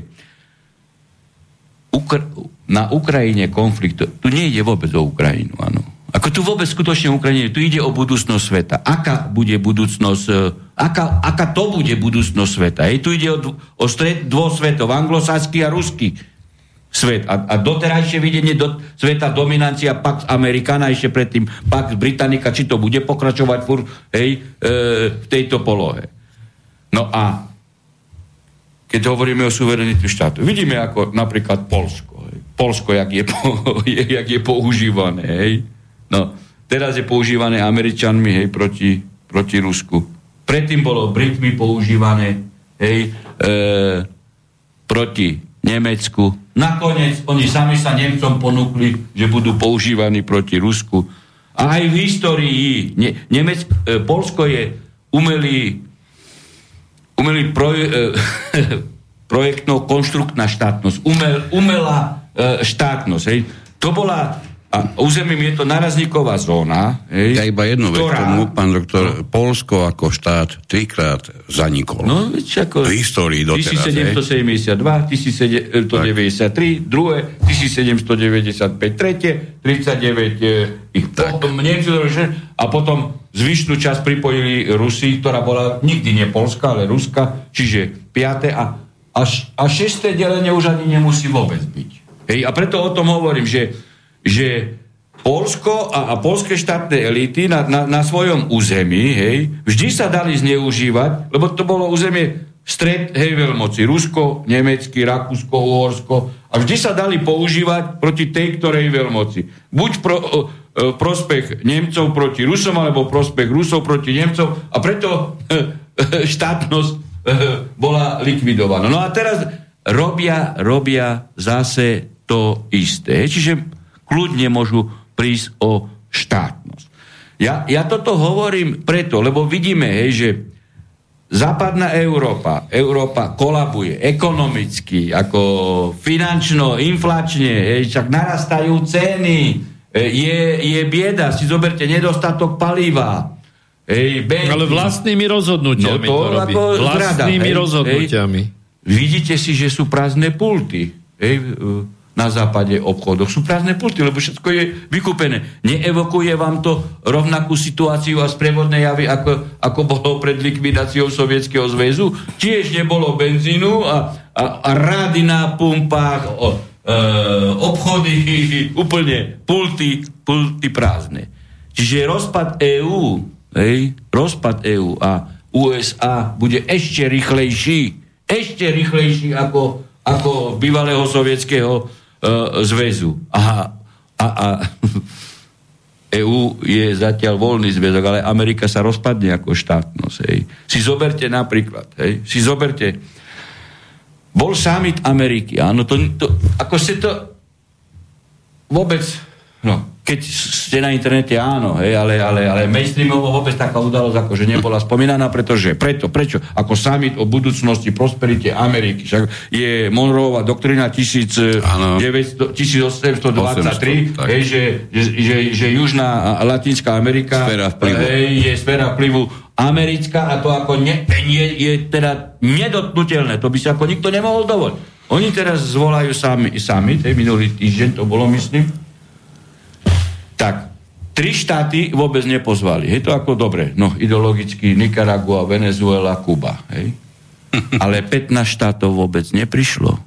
Ukr- na Ukrajine konflikt, tu nejde vôbec o Ukrajinu, áno. Ako tu vôbec skutočne o Ukrajine, tu ide o budúcnosť sveta. Aká bude budúcnosť, aká, aká to bude budúcnosť sveta. Hej, tu ide o, dv- o stred dvoch svetov, anglosaský a ruský svet. A, a doterajšie videnie do sveta, dominancia Pax Americana, ešte predtým Pax Britannica, či to bude pokračovať furt, hej, e, v tejto polohe. No a keď hovoríme o suverenite štátu, vidíme ako napríklad Poľsko. Hej. Poľsko, jak je, po, je, jak je používané. Hej. No, teraz je používané Američanmi, hej, proti, proti Rusku. Predtým bolo Britmi používané, hej, e, proti Nemecku. Nakoniec oni sami sa Nemcom ponúkli, že budú používaní proti Rusku. A aj v histórii ne, Nemecko, e, Poľsko je umelý umelý proje, eh, projektno-konštruktná štátnosť, umel, umelá eh, štátnosť. Hej. To bola, a územím je to narazníková zóna, hej, ja iba jedno ktorá... vec tomu, pán doktor, Poľsko ako štát trikrát zanikol. No, ako... V histórii doteraz. tisíc sedemsto sedemdesiatdva, tisíc sedemsto deväťdesiattri, druhé, tisíc sedemsto deväťdesiatpäť, tretie, tridsaťdeväť eh, ich potom Nemci a potom zvyšnú časť pripojili Rusi, ktorá bola nikdy nie Polska, ale Ruska, čiže piate a, a, a šesté delenie už ani nemusí vôbec byť. Hej, a preto o tom hovorím, že, že Polsko a, a polské štátne elity na, na, na svojom území, hej, vždy sa dali zneužívať, lebo to bolo územie stred, hej, veľmoci, Rusko, Nemecky, Rakúsko, Uhorsko, a vždy sa dali používať proti tej, ktorej veľmoci. Buď pro, e, prospech Nemcov proti Rusom, alebo prospech Rusov proti Nemcov, a preto e, štátnosť e, bola likvidovaná. No a teraz robia, robia zase to isté. Čiže kľudne môžu prísť o štátnosť. Ja, ja toto hovorím preto, lebo vidíme, hej, že západná Európa, Európa kolabuje ekonomicky, ako finančno, inflačne, hej, však narastajú ceny, je, je bieda, si zoberte nedostatok paliva. Hej, ale vlastnými rozhodnutiami no to, to robí. Vlastnými zrada, rozhodnutiami. Hej, hej, vidíte si, že sú prázdne pulty, hej, na západe obchodoch. Sú prázdne pulty, lebo všetko je vykúpené. Neevokuje vám to rovnakú situáciu a sprievodné javy, ako, ako bolo pred likvidáciou Sovietskeho zväzu? Tiež nebolo benzínu a, a, a rády na pumpách, o, e, obchody, úplne pulty, pulty prázdne. Čiže rozpad EÚ, hej, rozpad EÚ a U S A bude ešte rýchlejší, ešte rýchlejší ako, ako bývalého sovietského zväzu. Aha, a, a EÚ je zatiaľ voľný zväzok, ale Amerika sa rozpadne ako štátnosť. Hej. Si zoberte napríklad, hej, si zoberte, bol summit Ameriky, áno, to, to, ako ste to vôbec, no, keď ste na internete, áno, hej, ale, ale, ale mainstreamovo vôbec taká udalosť akože nebola spomínaná, pretože, preto, prečo? Ako summit o budúcnosti, prosperite Ameriky. Však je Monroeova doktrina tisíc osemsto dvadsaťtri, osemsto, hej, že, že, že, že Južná a Latinská Amerika sféra hej, je sféra vplyvu americká a to ako ne, je, je teda nedotknutelné. To by sa ako nikto nemohol dovoliť. Oni teraz zvolajú sami, summit, hej, minulý týždeň to bolo, myslím, tak, tri štáty vôbec nepozvali. Hej, to ako dobre. No, ideologicky Nicaragua, Venezuela, Kuba. Hej. Ale pätnásť štátov vôbec neprišlo.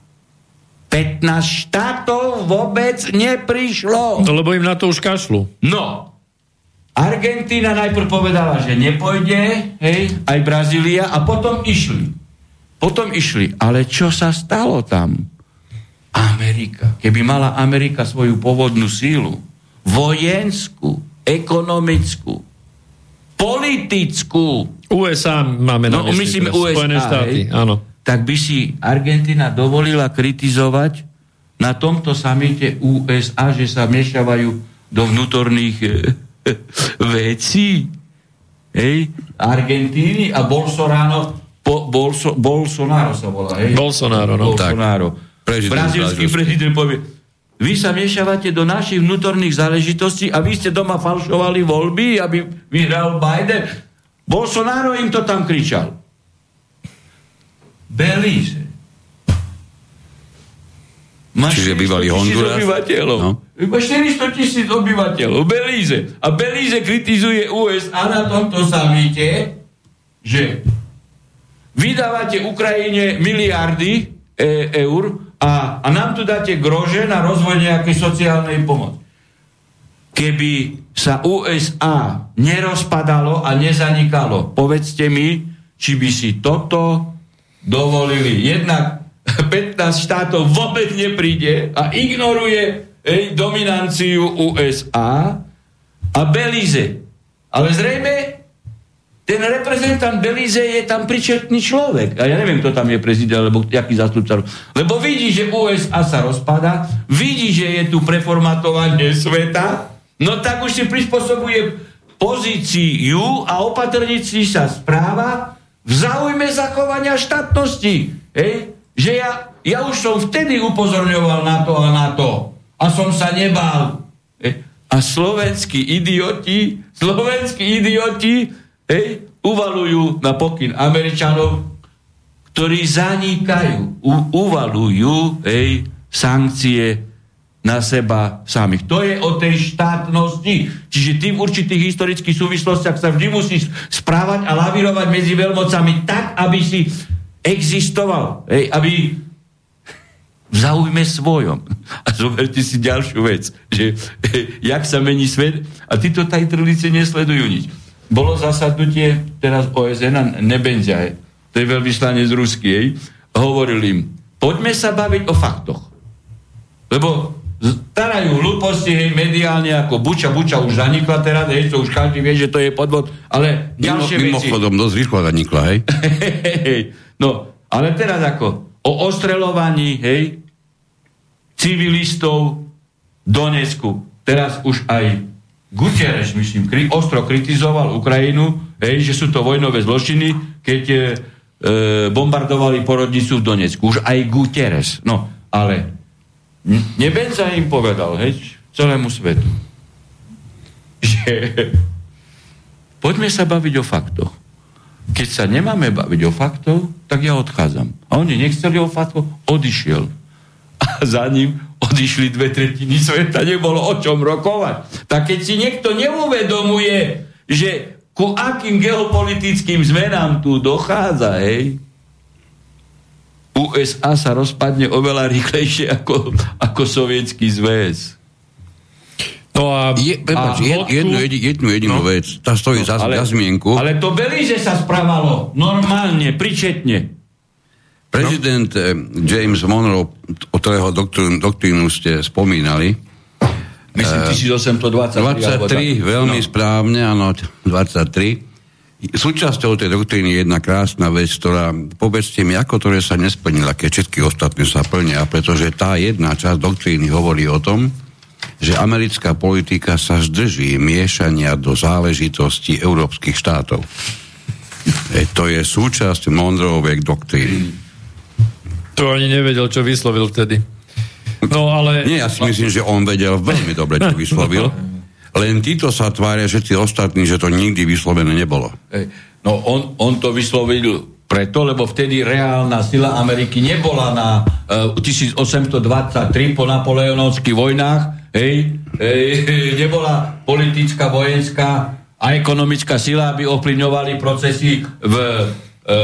pätnásť štátov vôbec neprišlo. No, lebo im na to už kašľú. No. Argentína najprv povedala, že nepôjde, hej, aj Brazília, a potom išli. Potom išli. Ale čo sa stalo tam? Amerika. Keby mala Amerika svoju pôvodnú sílu, vojenskú, ekonomickú, politickú. U S A máme na no, myslím U S A, Spojené štáty, hej, áno. Tak by si Argentína dovolila kritizovať na tomto samite U S A, že sa miešavajú do vnútorných eh, eh, vecí. Hej? Argentíny a Bolsonaro, po, Bolso, Bolsonaro sa volá, hej? Bolsonaro, no Bolsonaro. Tak. Prezident, Brazílsky prezident povie, vy sa miešavate do našich vnútorných záležitostí a vy ste doma falšovali voľby, aby vyhral Biden. Bolsonaro im to tam kričal. Belize. Čiže bývalý Honduras. No. Iba štyristo tisíc obyvateľov. Belize. A Belize kritizuje U S A na tomto samite, že vydávate Ukrajine miliardy e- eur a, a nám tu dáte grože na rozvoj nejakej sociálnej pomoci. Keby sa U S A nerozpadalo a nezanikalo, povedzte mi, či by si toto dovolili. Jednak pätnásť štátov vôbec nepríde a ignoruje ej, dominanciu U S A a Belize. Ale zrejme ten reprezentant Belize je tam pričetný človek. A ja neviem, kto tam je prezident, alebo jaký zástupca. Lebo vidí, že U S A sa rozpada, vidí, že je tu preformatovanie sveta, no tak už si prispôsobuje pozíciu a opatrnícky sa správa v záujme zachovania štátnosti. Hej? Že ja, ja už som vtedy upozorňoval na to a na to. A som sa nebál. E, a slovenskí idioti, slovenskí idioti e, uvalujú na pokyn Američanov, ktorí zanikajú, u, uvalujú e, sankcie na seba samých. To je o tej štátnosti. Čiže ty v určitých historických súvislostiach sa vždy musíš správať a lavírovať medzi veľmocami tak, aby si existoval, hej, aby v záujme svojom. A zoberte si ďalšiu vec, že hej, jak sa mení svet a títo tajtrlice nesledujú nič. Bolo zasadnutie teraz O S N a Nebenzia, hej, to je veľvyslanec ruský, hej, hovoril im, poďme sa baviť o faktoch. Lebo starajú hlúposti, hej, mediálne ako buča, buča už zanikla teraz, hej, to už každý vie, že to je podvod, ale ďalšie Mimo, veci. Mimochodom, dosť rýchlo zanikla, hej. Hej. No, ale teraz ako? O ostreľovaní, hej, civilistov v Donetsku. Teraz už aj Guterres, myslím, kri- ostro kritizoval Ukrajinu, hej, že sú to vojnové zločiny, keď e, bombardovali porodnicu v Donetsku. Už aj Guterres. No, ale Nebenza im povedal, hej, celému svetu, že poďme sa baviť o faktoch. Keď sa nemáme baviť o faktoch, tak ja odchádzam. A oni nechceli o faktoch, odišiel. A za ním odišli dve tretiny sveta, nebolo o čom rokovať. Tak keď si niekto neuvedomuje, že ku akým geopolitickým zmenám tu dochádza, hej, U S A sa rozpadne oveľa rýchlejšie ako, ako sovietský zväz. No a Je, prepáč, a jed, jednu, jednu jedinú no, vec, tá stojí no, za, ale, za zmienku. Ale to Belize sa správalo normálne, pričetne. Prezident no. James Monroe, o ktorého doktrínu, doktrínu ste spomínali. Myslím, tisíc osemsto dvadsaťtri. dvadsaťtri, veľmi no. správne, áno, dvadsaťtri. Súčasťou tej doktríny je jedna krásna vec, ktorá, povedzte mi, ako ktoré sa nesplnila, keď všetky ostatné sa plnia, pretože tá jedna časť doktríny hovorí o tom, že americká politika sa zdrží miešania do záležitostí európskych štátov. E, to je súčasť Monroeovej doktríny. To ani nevedel, čo vyslovil vtedy. No, ale... Nie, ja si myslím, že on vedel veľmi dobre, čo vyslovil. Len títo sa tvária všetci ostatní, že to nikdy vyslovené nebolo. No on, on to vyslovil preto, lebo vtedy reálna sila Ameriky nebola na uh, tisíc osemsto dvadsaťtri po napoleonovských vojnách, hej, hej, nebola politická, vojenská a ekonomická sila, aby ovplyvňovali procesy v uh, e,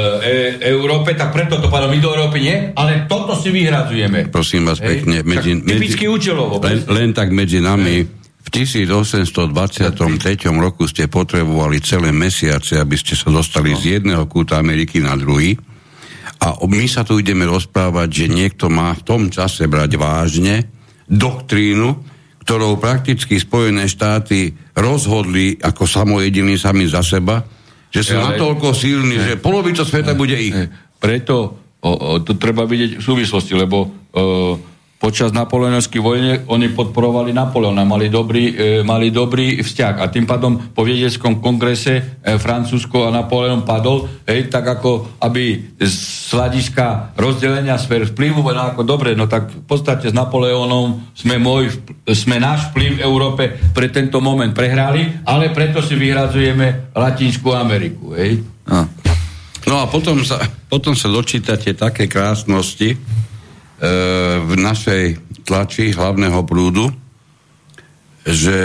Európe, tak preto to pánom my do Európy nie, ale toto si vyhradzujeme. Prosím vás hej, pekne. Medzi, medzi, typicky účelovo. Len, len tak medzi nami... V tisíc osemsto dvadsaťtri roku ste potrebovali celé mesiace, aby ste sa dostali z jedného kúta Ameriky na druhý. A my sa tu ideme rozprávať, že niekto má v tom čase brať vážne doktrínu, ktorou prakticky Spojené štáty rozhodli ako samojediní sami za seba, že sú ja, natoľko silní, že polovica sveta bude ich. Preto o, o, to treba vidieť v súvislosti, lebo o, po Počas napoleonovskej vojny oni podporovali Napoleona, mali dobrý, e, mali dobrý vzťah. A tým pádom po viedenskom kongrese e, Francúzsko a Napoleon padol, hej, tak ako aby z hľadiska rozdelenia sfér vplyvu, no ako dobre, no tak v podstate s Napoleónom sme, môj, sme náš vplyv v Európe pre tento moment prehrali, ale preto si vyhradzujeme Latinskú Ameriku. Hej. No. no a potom sa, potom sa dočítate také krásnosti, v našej tlači hlavného prúdu, že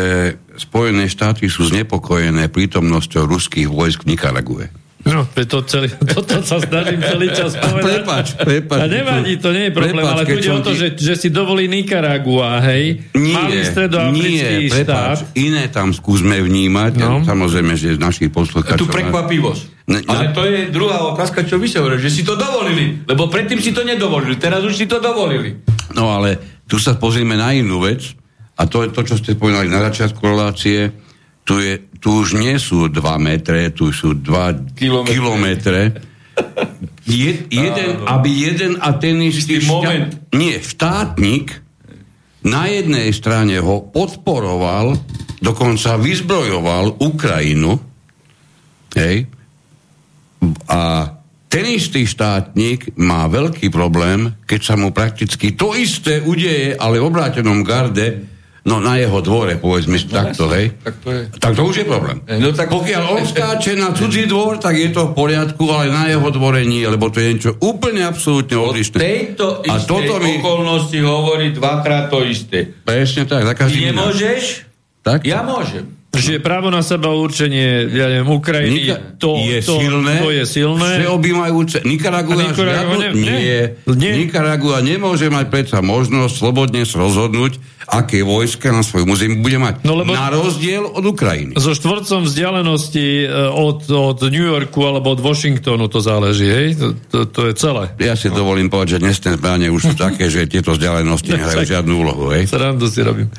Spojené štáty sú znepokojené prítomnosťou ruských vojsk v Nikarague. No, to celý, toto sa snažím celý čas povedať. Prepáč, prepáč. A nevadí, to nie je problém, prepáč, ale tu ide o to, ti... že, že si dovolí Nikaragua, hej? Nie, Malý stredoafrický štát. Iné tam skúsme vnímať, no. Samozrejme, že z našich poslucháčov... Tu prekvapivosť. Ne, ale to je druhá otázka, čo vy sa hovorili, že si to dovolili, lebo predtým si to nedovolili, teraz už si to dovolili. No ale tu sa pozrieme na inú vec, a to je to, čo ste spomínali na začiatku relácie, Tu, je, tu už nie sú dva metre, tu sú dva kilometre. kilometre. Je, jeden, no, no. Aby jeden a ten istý moment. Nie, štátnik na jednej strane ho podporoval, dokonca vyzbrojoval Ukrajinu, hej, a ten istý štátnik má veľký problém, keď sa mu prakticky to isté udeje, ale v obrátenom garde, no na jeho dvore, povedzme, no, takto, hej. Tak to, je. tak to už je problém. No, tak... Pokiaľ on skáče na cudzí dvor, tak je to v poriadku, ale na jeho dvore nie, lebo to je niečo úplne absolútne odlišné. O tejto a istej mi... okolnosti hovorí dvakrát to isté. Presne tak. Ty nemôžeš? Tak? Ja môžem. Že právo na seba určenie, ja neviem, Ukrajiny, Nika- to, je to, silné, to je silné. Všeobjímajúce. Nikaragua, Nikaragua, žiadno, ne, nie, nie. Nikaragua nemôže mať predsa možnosť slobodne rozhodnúť, aké vojska na svojom území bude mať. No, lebo na rozdiel od Ukrajiny. So štvorcom vzdialenosti od, od New Yorku alebo od Washingtonu to záleží, hej? To, to, to je celé. Ja si no. dovolím povedať, že dnes ten zbrane už sú také, že tieto vzdialenosti nehrajú žiadnu úlohu, hej? Srandu si robím.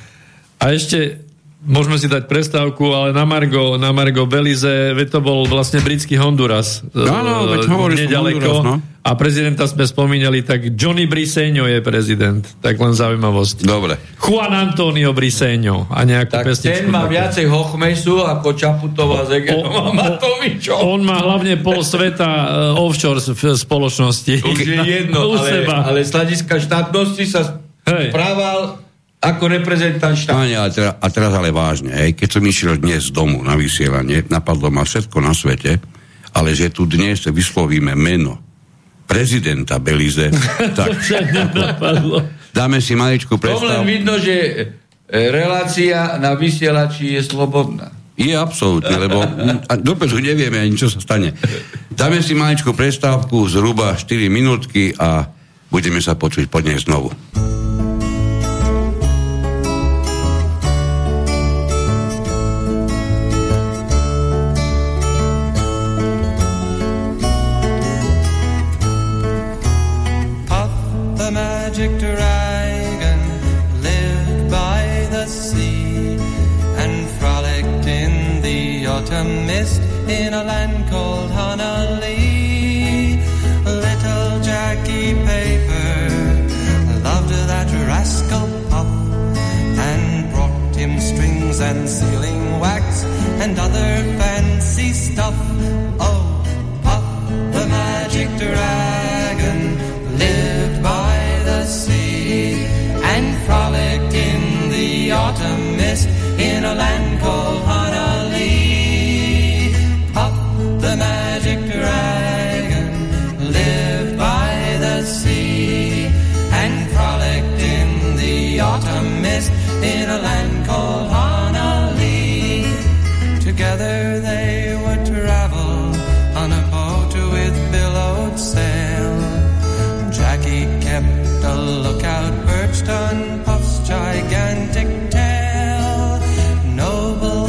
A ešte... Môžeme si dať prestávku, ale na Margo, na Margo Belize, veď to bol vlastne britský Honduras. Áno, veď hovoríš o Honduras, no. A prezidenta sme spomínali, tak Johnny Briceño je prezident. Tak len zaujímavosť. Dobre. Juan Antonio Briceño a nejakú tak pesničku. Ten má také. Viacej hochmesu ako Čaputová z Egenom a Matovičom. On má hlavne pol sveta offshore v spoločnosti. Už je jedno, ale, ale z hľadiska štátnosti sa správal... ako reprezentant štátu. A, teda, a teraz ale vážne, hej, keď som išiel dnes z domu na vysielanie, napadlo ma všetko na svete, ale že tu dnes vyslovíme meno prezidenta Belize, tak napadlo. Dáme si maličku predstavu. To len vidno, že relácia na vysielači je slobodná. Je absolútne, lebo dopredu nevieme ani, čo sa stane. Dáme si maličku predstavku, zhruba štyri minútky a budeme sa počuť po dnes znovu. Mist in a land called Honolulu. Little Jackie Paper loved that rascal Pop and brought him strings and sealing wax and other fancy stuff. Oh, Pop the magic dragon lived by the sea and frolicked in the autumn mist in a land called Honolulu. The magic dragon lived by the sea and frolicked in the autumn mist in a land called Honolulu. Together they would travel on a boat with billowed sail. Jackie kept a lookout perched on Puff's gigantic tail. Noble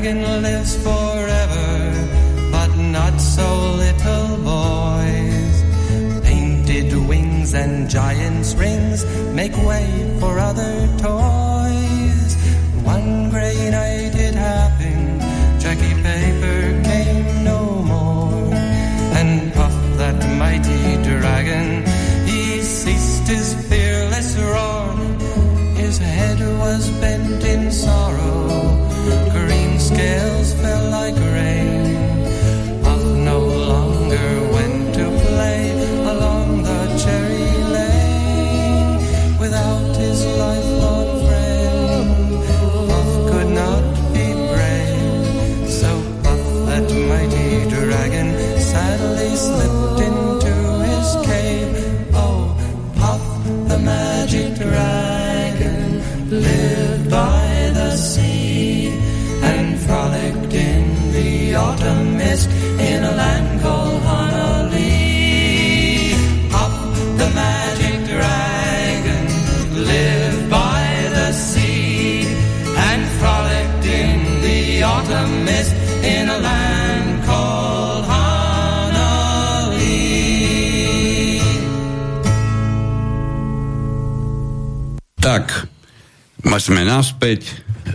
dragon lives forever, but not so little boys. Painted wings and giant rings make way for other toys. One great night it happened, Jackie Paper came no more. And Puff, that mighty dragon, he ceased his fearless roar. His head was bent in sorrow, green scales fell like rain. Puff no longer went to play along the cherry lane. Without his lifelong friend, Puff could not be brave. So Puff, that mighty dragon, sadly slipped into his cave. Oh, Puff, the magic dragon, lived by the sea and frolicked in the autumn mist in a land called Honolulu. Puff, the magic dragon, lived by the sea and frolicked in the autumn mist in a land called Honolulu. Tak. My sme naspäť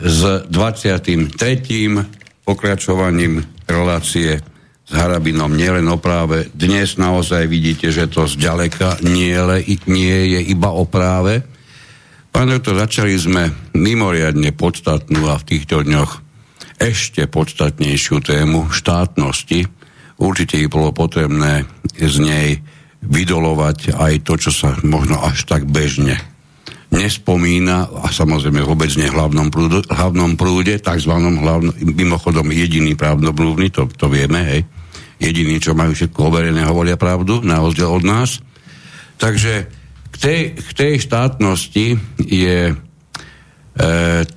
s dvadsiatym tretím pokračovaním relácie s Harabinom nielen o práve. Dnes naozaj vidíte, že to zďaleka nie, le, nie je iba o práve. Pán doktor, začali sme mimoriadne podstatnú a v týchto dňoch ešte podstatnejšiu tému štátnosti. Určite by bolo potrebné z nej vydolovať aj to, čo sa možno až tak bežne nespomína, a samozrejme vôbec nie v hlavnom prúde, hlavnom prúde takzvanom hlavnom, mimochodom jediný pravdoblúvny, to, to vieme, hej. Jediní, čo majú všetko overené, hovoria pravdu, na rozdiel od nás. Takže k tej, k tej štátnosti je e,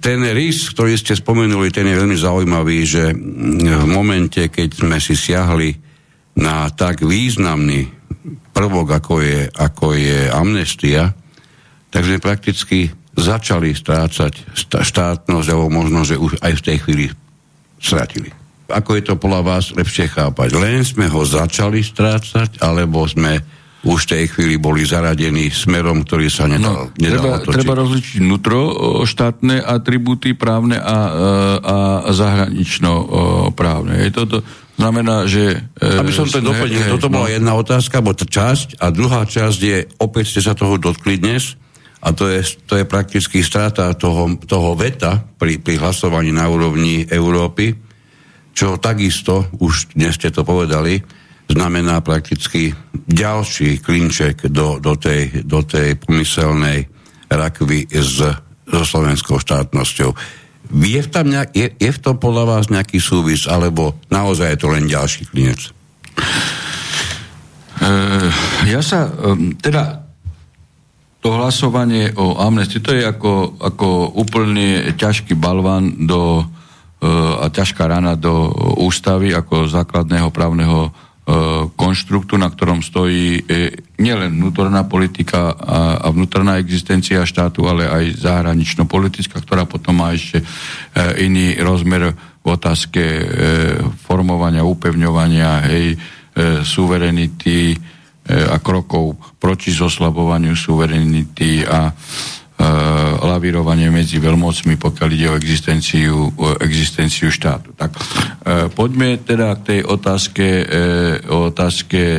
ten risk, ktorý ste spomenuli, ten je veľmi zaujímavý, že v momente, keď sme si siahli na tak významný prvok, ako je, ako je amnestia, takže prakticky začali strácať štátnosť, alebo možno, že už aj v tej chvíli strátili. Ako je to podľa vás lepšie chápať? Len sme ho začali strácať, alebo sme už v tej chvíli boli zaradení smerom, ktorý sa nedal, no, nedal treba, otočiť? Treba rozličiť vnútroštátne atribúty právne a, a zahraničnoprávne. Je toto... Znamená, že... Aby som to doplnil, toto bola no. jedna otázka, bo časť, a druhá časť je, opäť ste sa toho dotkli dnes, a to je, to je prakticky strata toho, toho veta pri, pri hlasovaní na úrovni Európy, čo takisto, už dnes ste to povedali, znamená prakticky ďalší klinček do, do tej, do tej pomyselnej rakvy s, so slovenskou štátnosťou. Je v, tam nejak, je, je v tom podľa vás nejaký súvis, alebo naozaj je to len ďalší klinec? E, ja sa, teda to hlasovanie o amnestii, to je ako, ako úplne ťažký balvan do, e, a ťažká rana do ústavy ako základného právneho e, konštruktu, na ktorom stojí e, nielen vnútorná politika a, a vnútorná existencia štátu, ale aj zahranično-politická, ktorá potom má ešte e, iný rozmer v otázke e, formovania, upevňovania, hej, e, suverenity e, a krokov proti zoslabovaniu suverenity a e, lavírovanie medzi veľmocmi, pokiaľ ide o existenciu, o existenciu štátu. Tak e, poďme teda k tej otázke e, o otázke e,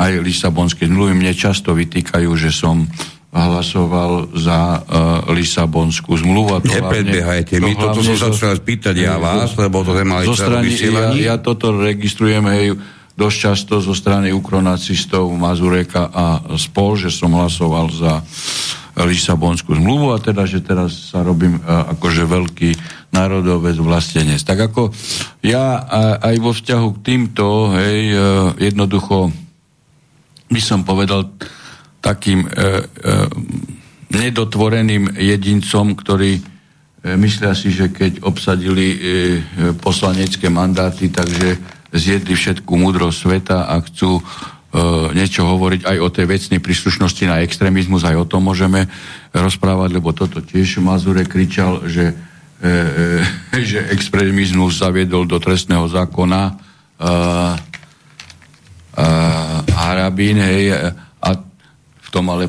aj Lisabonské zmluvy. Mne často vytýkajú, že som hlasoval za uh, Lisabonskú zmluvu. Nepredbiehajte, my toto som sa chcel spýtať ja vás, lebo to nemali čas vysielaní. Ja, ja toto registrujem, hej, dosť často zo strany ukronacistov Mazureka a spol, že som hlasoval za Lisabonskú zmluvu a teda, že teraz sa robím uh, akože veľký národovec vlastenec. Tak ako ja uh, aj vo vzťahu k týmto, hej, uh, jednoducho by som povedal takým e, e, nedotvoreným jedincom, ktorí e, myslia si, že keď obsadili e, poslanecké mandáty, takže zjedli všetku múdrosť sveta a chcú e, niečo hovoriť aj o tej vecnej príslušnosti na extrémizmus, aj o tom môžeme rozprávať, lebo toto tiež Mazurek kričal, že e, že extrémizmus zaviedol do trestného zákona e, e, Harabin, hej, a v tom ale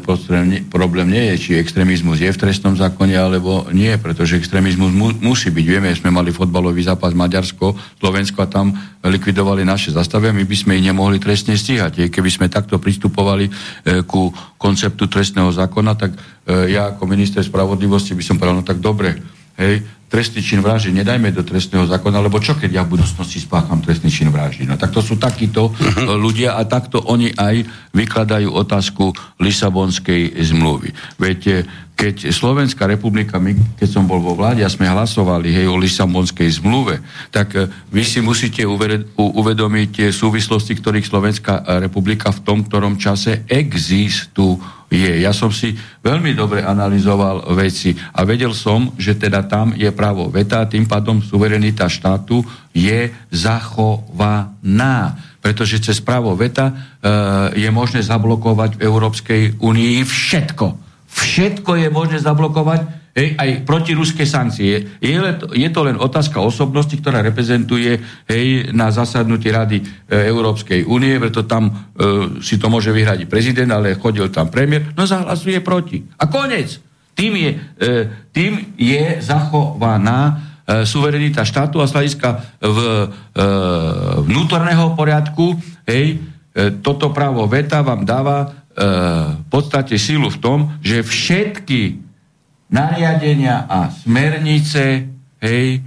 problém nie je, či extrémizmus je v trestnom zákone, alebo nie, pretože extrémizmus mu, musí byť. Vieme, sme mali fotbalový zápas Maďarsko, Slovensko a tam likvidovali naše zastavy, my by sme ich nemohli trestne stíhať. Keby sme takto pristupovali e, ku konceptu trestného zákona, tak e, ja ako minister spravodlivosti by som povedal, no tak dobre, hej, trestný čin vraždy nedajme do trestného zákona, lebo čo keď ja v budúcnosti spácham trestný čin vraždy? No tak to sú takíto ľudia a takto oni aj vykladajú otázku Lisabonskej zmluvy. Viete, keď Slovenská republika, my, keď som bol vo vláde a sme hlasovali, hej, o Lisabonskej zmluve, tak vy si musíte uved- uvedomiť súvislosti, ktorých Slovenská republika v tom, ktorom čase existuje. Je. Ja som si veľmi dobre analyzoval veci a vedel som, že teda tam je právo veta, tým pádom suverenita štátu je zachovaná, pretože cez právo veta e, je možné zablokovať v Európskej únii všetko. Všetko je možné zablokovať, hej, aj protiruské sankcie. Je, je to len otázka osobnosti, ktorá reprezentuje, hej, na zasadnutí Rady e, Európskej únie, preto tam e, si to môže vyhradiť prezident, ale chodil tam premiér, no zahlasuje proti. A konec. Tým je, e, tým je zachovaná e, suverenita štátu a z hľadiska v, e, vnútorného poriadku, hej, e, toto právo veta vám dáva e, v podstate silu v tom, že všetky nariadenia a smernice, hej,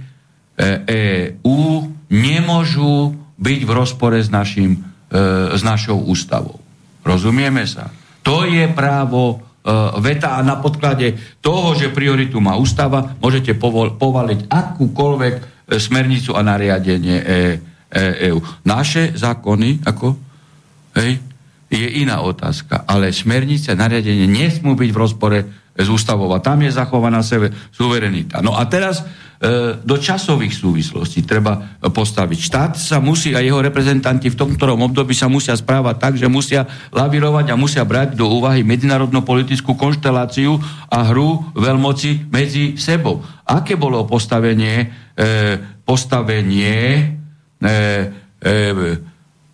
é ú nemôžu byť v rozpore s, našim, e, s našou ústavou. Rozumieme sa? To je právo e, veta a na podklade toho, že prioritu má ústava, môžete povol, povaliť akúkoľvek smernicu a nariadenie é ú. Naše zákony, ako, hej, je iná otázka, ale smernice a nariadenie nesmú byť v rozpore z ústavou a tam je zachovaná sebe, suverenita. No a teraz e, do časových súvislostí treba postaviť. Štát sa musí a jeho reprezentanti v tom ktorom období sa musia správať tak, že musia lavírovať a musia brať do úvahy medzinárodno-politickú konšteláciu a hru veľmoci medzi sebou. Aké bolo postavenie e, postavenie e, e,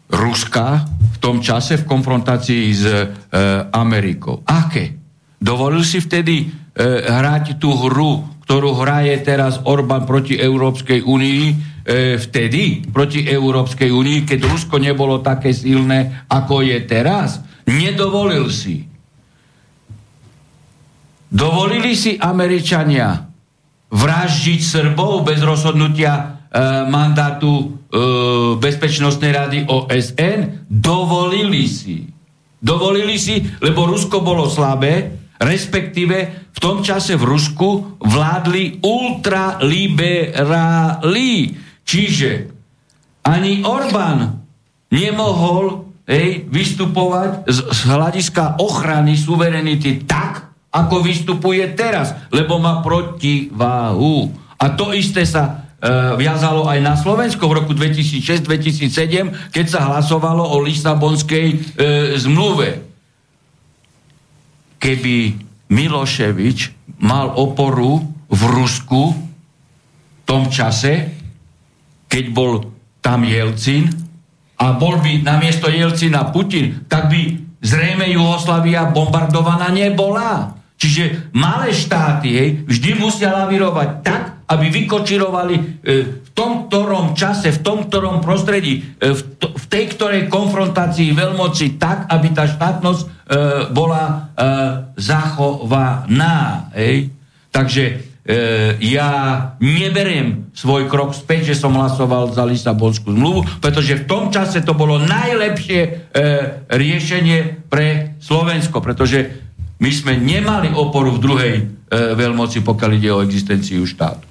Ruska v tom čase v konfrontácii s e, Amerikou? Aké? Dovolil si vtedy e, hrať tú hru, ktorú hraje teraz Orbán proti Európskej únii, e, vtedy proti Európskej únii, keď Rusko nebolo také silné, ako je teraz? Nedovolil si. Dovolili si Američania vraždiť Srbov bez rozhodnutia e, mandátu e, Bezpečnostnej rady ó es en? Dovolili si. Dovolili si, lebo Rusko bolo slabé, respektíve v tom čase v Rusku vládli ultraliberáli. Čiže ani Orbán nemohol, hej, vystupovať z, z hľadiska ochrany suverenity tak, ako vystupuje teraz, lebo má protiváhu. A to isté sa viazalo aj na Slovensko v roku dvetisícšesť dvetisícsedem, keď sa hlasovalo o Lisabonskej e, zmluve. Keby Miloševič mal oporu v Rusku v tom čase, keď bol tam Jelcin a bol by namiesto Jelcina Putin, tak by zrejme Juhoslávia bombardovaná nebola. Čiže malé štáty, hej, vždy musia lavírovať tak, aby vykočirovali v tom ktorom čase, v tom ktorom prostredí, v tej ktorej konfrontácii veľmoci tak, aby tá štátnosť bola zachovaná. Hej? Takže ja neberiem svoj krok späť, že som hlasoval za Lisabonskú zmluvu, pretože v tom čase to bolo najlepšie riešenie pre Slovensko, pretože my sme nemali oporu v druhej veľmoci, pokiaľ ide o existenciu štátu.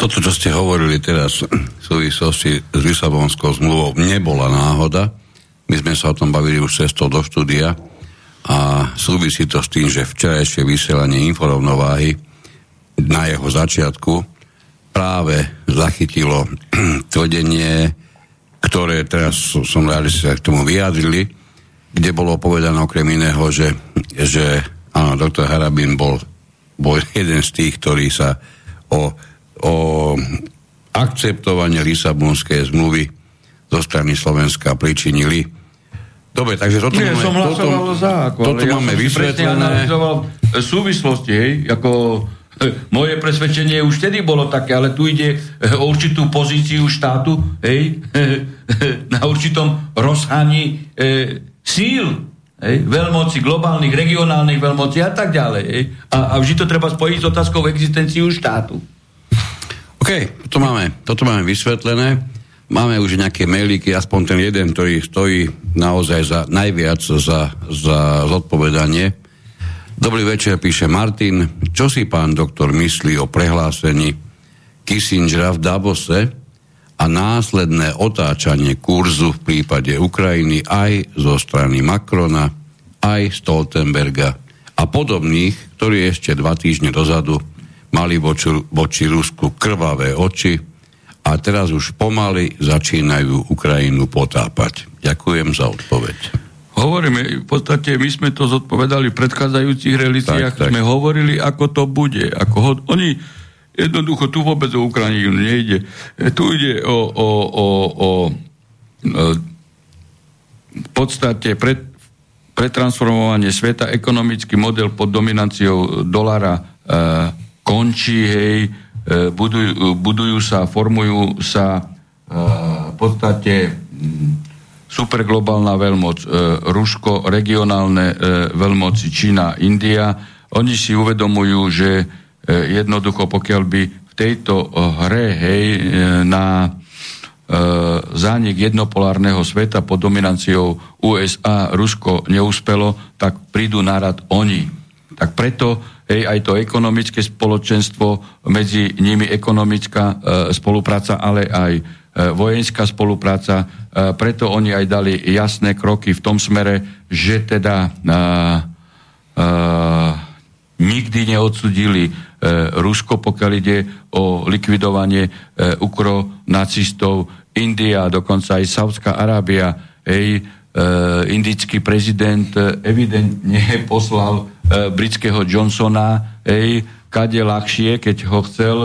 Toto, čo ste hovorili teraz v súvislosti s Lisabonskou zmluvou, nebola náhoda. My sme sa o tom bavili už cestou do štúdia a súvisí to s tým, že včerajšie vysielanie Inforovnováhy na jeho začiatku práve zachytilo tvrdenie, ktoré teraz som rád, že sa k tomu vyjadrili, kde bolo povedané okrem iného, že, že áno, doktor Harabin bol, bol jeden z tých, ktorý sa o o akceptovanie Lisabonskej zmluvy zo strany Slovenska pričinili. Dobre, takže toto Nie, máme, som hlasoval toto, za, ako, toto ja máme vysvetlené. Súvislosti, hej, ako moje presvedčenie už tedy bolo také, ale tu ide o určitú pozíciu štátu, hej, na určitom rozhaní e, síl, hej, veľmoci globálnych, regionálnych veľmocí a tak ďalej. Hej. A, a vždy to treba spojiť s otázkou existenciu štátu. OK, toto máme, toto máme vysvetlené. Máme už nejaké mailíky, aspoň ten jeden, ktorý stojí naozaj za, najviac za, za zodpovedanie. Dobrý večer, píše Martin. Čo si pán doktor myslí o prehlásení Kissingera v Davose a následné otáčanie kurzu v prípade Ukrajiny aj zo strany Macrona, aj Stoltenberga a podobných, ktorí ešte dva týždne dozadu mali voči, voči Rusku krvavé oči a teraz už pomaly začínajú Ukrajinu potápať? Ďakujem za odpoveď. Hovoríme, v podstate my sme to zodpovedali v predchádzajúcich reláciách, tak, tak. sme hovorili, ako to bude. Ako ho, oni, jednoducho, tu vôbec o Ukrajinu nejde. Tu ide o, o, o, o v podstate pred, pretransformovanie sveta, ekonomický model pod dominanciou dolára e, končí, hej, e, budujú, budujú sa, formujú sa e, v podstate... M, superglobálna veľmoc, e, Rusko, regionálne e, veľmoci Čína, India. Oni si uvedomujú, že e, jednoducho, pokiaľ by v tejto hre, hej, e, na e, zánik jednopolárneho sveta pod dominanciou ú es á Rusko neúspelo, tak prídu na rad oni. Tak preto, hej, aj to ekonomické spoločenstvo, medzi nimi ekonomická e, spolupráca, ale aj vojenská spolupráca, preto oni aj dali jasné kroky v tom smere, že teda a, a, nikdy neodsudili Rusko, pokiaľ ide o likvidovanie ukronacistov. India, dokonca aj Saudská Arábia, hej, indický prezident evidentne poslal britského Johnsona, hej, kade ľahšie, keď ho chcel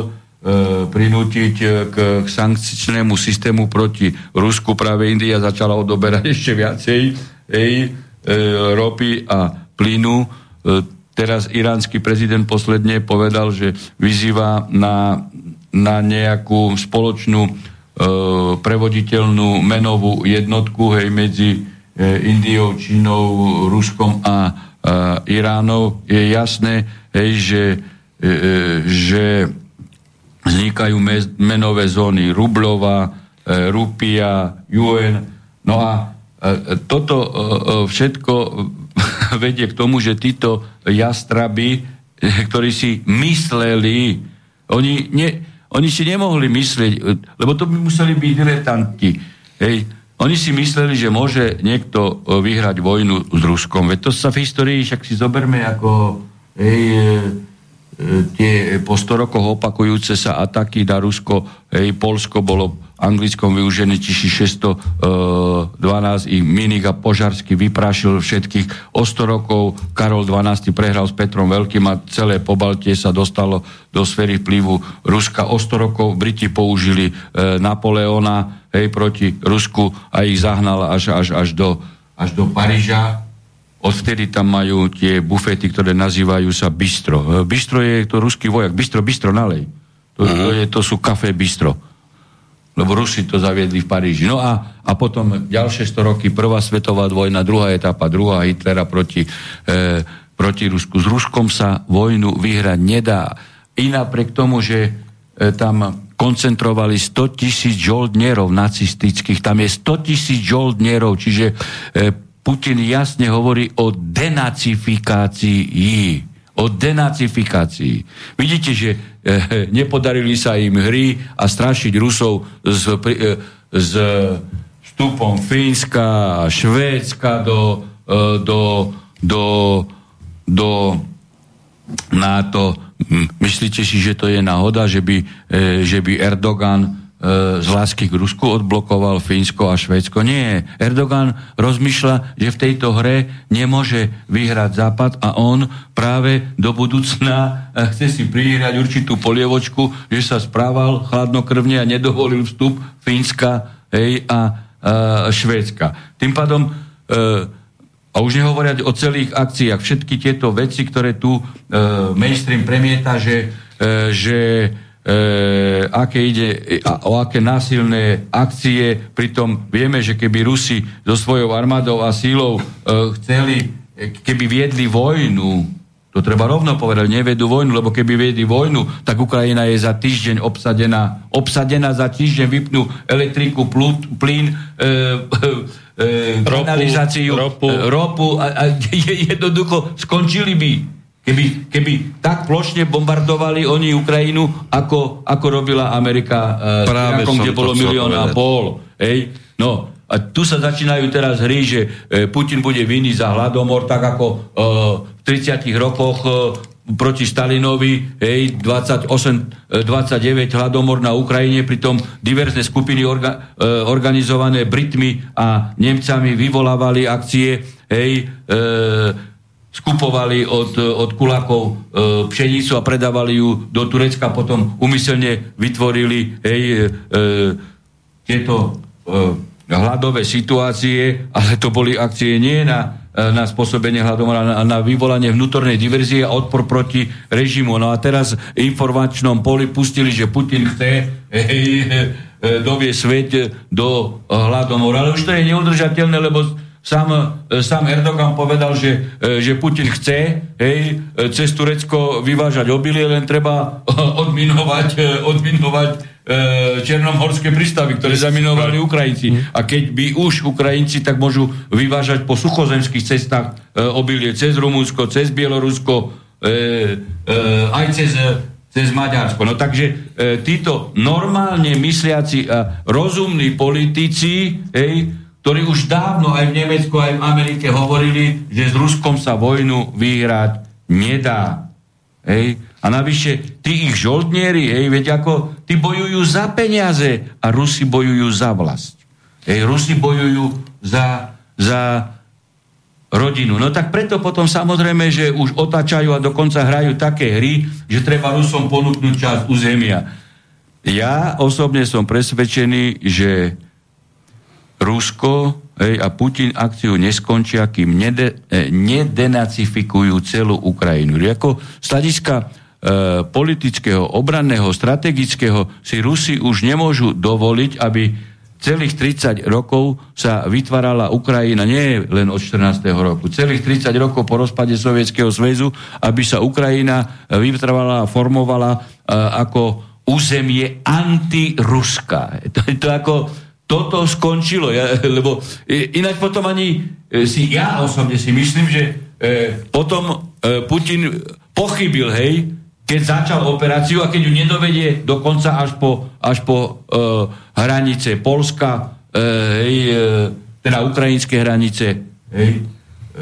prinútiť k sankčnému systému proti Rusku. Práve India začala odoberať ešte viacej ej, e, ropy a plynu. E, teraz iránsky prezident posledne povedal, že vyzýva na, na nejakú spoločnú e, prevoditeľnú menovú jednotku, hej, medzi e, Indiou, Čínou, Ruskom a, a Iránom. Je jasné, hej, že, e, že vznikajú menové zóny Rublova, Rupia, Juen. No a toto všetko vedie k tomu, že títo jastraby, ktorí si mysleli, oni, ne, oni si nemohli myslieť, lebo to by museli byť diletanti. Hej. Oni si mysleli, že môže niekto vyhrať vojnu s Ruskom. Veď to sa v histórii, však si zoberme ako... Hej, tie po sto rokoch opakujúce sa ataky na Rusko, hej, Polsko bolo Anglickom využené tisícšesťstodvanásť ich Minik a Požarsky vyprašil všetkých. O sto rokov Karol dvanásty prehral s Petrom Veľkým a celé Pobaltie sa dostalo do sféry vplyvu Ruska. O sto rokov Briti použili e, Napoleona, hej, proti Rusku a ich zahnal až, až, až, do, až do Paríža. Odvtedy tam majú tie bufety, ktoré nazývajú sa bistro. Bistro je to ruský vojak. Bistro, bistro, nalej. To, to, je, to sú kafe bistro. Lebo Rusi to zaviedli v Paríži. No a, a potom ďalšie sto roky, prvá svetová vojna, druhá etapa, druhá Hitlera proti, e, proti Rusku. S Ruskom sa vojnu vyhrať nedá. I napriek tomu, že e, tam... koncentrovali sto tisíc žoldnierov nacistických. Tam je sto tisíc žoldnierov, čiže e, Putin jasne hovorí o denacifikácii. O denacifikácii. Vidíte, že e, nepodarili sa im hry a strašiť Rusov s, e, s vstupom Fínska, Švédska do, e, do, do, do NATO. Myslíte si, že to je náhoda, že by, e, že by Erdogan z lásky k Rusku odblokoval Fínsko a Švédsko. Nie. Erdogan rozmýšľa, že v tejto hre nemôže vyhrať Západ a on práve do budúcna chce si prihrať určitú polievočku, že sa správal chladnokrvne a nedovolil vstup Fínska, hej, a, a Švédska. Tým pádom e, a už nehovoriať o celých akciách, všetky tieto veci, ktoré tu e, mainstream premieta, že, e, že E, aké ide, a, o aké násilné akcie, pritom vieme, že keby Rusi so svojou armádou a sílou e, chceli, e, keby viedli vojnu, to treba rovno povedať, nevedú vojnu, lebo keby viedli vojnu, tak Ukrajina je za týždeň obsadená, obsadená za týždeň vypnú elektriku, plút, plyn, e, e, e, kanalizáciu, ropu, ropu a, a jednoducho skončili by. Keby, keby tak plošne bombardovali oni Ukrajinu, ako, ako robila Amerika e, práve Irakom, kde bolo milión a pol. Ej? No, a tu sa začínajú teraz hry, že e, Putin bude vinný za hladomor, tak ako e, v tridsiatych rokoch e, proti Stalinovi, ej, dvadsaťosem, dvadsaťdeväť hladomor na Ukrajine, pritom diverzné skupiny orga, e, organizované Britmi a Nemcami vyvolávali akcie, hej, e, skupovali od, od Kulakov e, pšenicu a predávali ju do Turecka, potom umyselne vytvorili hej, e, tieto e, hladové situácie, ale to boli akcie nie na, na spôsobenie hladomora, na, na vyvolanie vnútornej diverzie a odpor proti režimu. No a teraz v informačnom poli pustili, že Putin chce hej, e, dovie svet do hladomora. Ale už to je neudržateľné, lebo Sám, sám Erdogan povedal, že, že Putin chce hej, cez Turecko vyvážať obilie, len treba odminovať, odminovať černomorské prístavy, ktoré zaminovali Ukrajinci. A keď by už Ukrajinci, tak môžu vyvážať po suchozemských cestách obilie cez Rumunsko, cez Bielorusko, aj cez, cez Maďarsko. No takže títo normálne mysliaci a rozumní politici, hej, ktorí už dávno aj v Nemecku, aj v Amerike hovorili, že s Ruskom sa vojnu vyhrať nedá. Hej. A navyše, tí ich žoldnieri, hej, veď ako, tí bojujú za peniaze a Rusi bojujú za vlast. Hej, Rusi bojujú za, za rodinu. No tak preto potom samozrejme, že už otáčajú a dokonca hrajú také hry, že treba Rusom ponúknuť časť územia. Ja osobne som presvedčený, že Rusko hej, a Putin akciu neskončia, kým nede, eh, nedenacifikujú celú Ukrajinu. Ako z hľadiska eh, politického, obranného, strategického si Rusi už nemôžu dovoliť, aby celých tridsať rokov sa vytvárala Ukrajina, nie len od štrnásteho roku, celých tridsať rokov po rozpade Sovietskeho zväzu, aby sa Ukrajina vytvárala a formovala eh, ako územie antiruska. To je to ako... Toto skončilo, ja, lebo inak potom ani si ja osobne si myslím, že eh, potom eh, Putin pochybil, hej, keď začal operáciu a keď ju nedovedie dokonca až po, až po eh, hranice Polska, eh, hej, eh, teda ukrajinské hranice, hej, eh,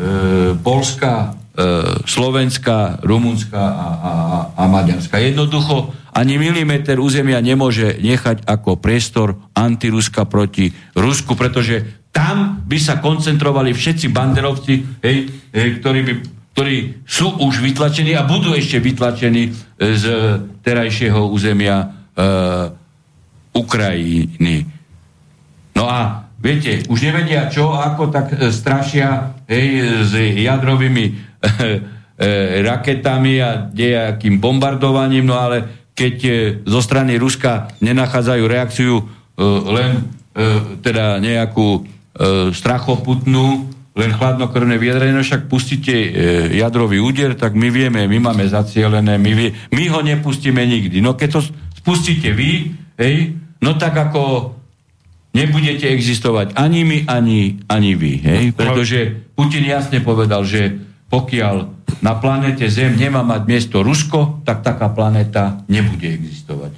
Polska, eh, Slovenska, Rumunska a, a, a Maďarska. Jednoducho ani milimeter územia nemôže nechať ako priestor antiruska proti Rusku, pretože tam by sa koncentrovali všetci banderovci, hej, hej, ktorí, by, ktorí sú už vytlačení a budú ešte vytlačení z terajšieho územia e, Ukrajiny. No a viete, už nevedia čo, ako tak strašia hej, s jadrovými e, e, raketami a dejakým bombardovaním, no ale keď e, zo strany Ruska nenachádzajú reakciu e, len e, teda nejakú e, strachoputnú, len chladnokrvné vyjadrenie, však pustíte e, jadrový úder, tak my vieme, my máme zacielené, my, vie, my ho nepustíme nikdy. No keď to spustíte vy, hej, no tak ako nebudete existovať ani my, ani, ani vy. Hej, pretože Putin jasne povedal, že pokiaľ na planéte Zem nemá mať miesto Rusko, tak taká planéta nebude existovať.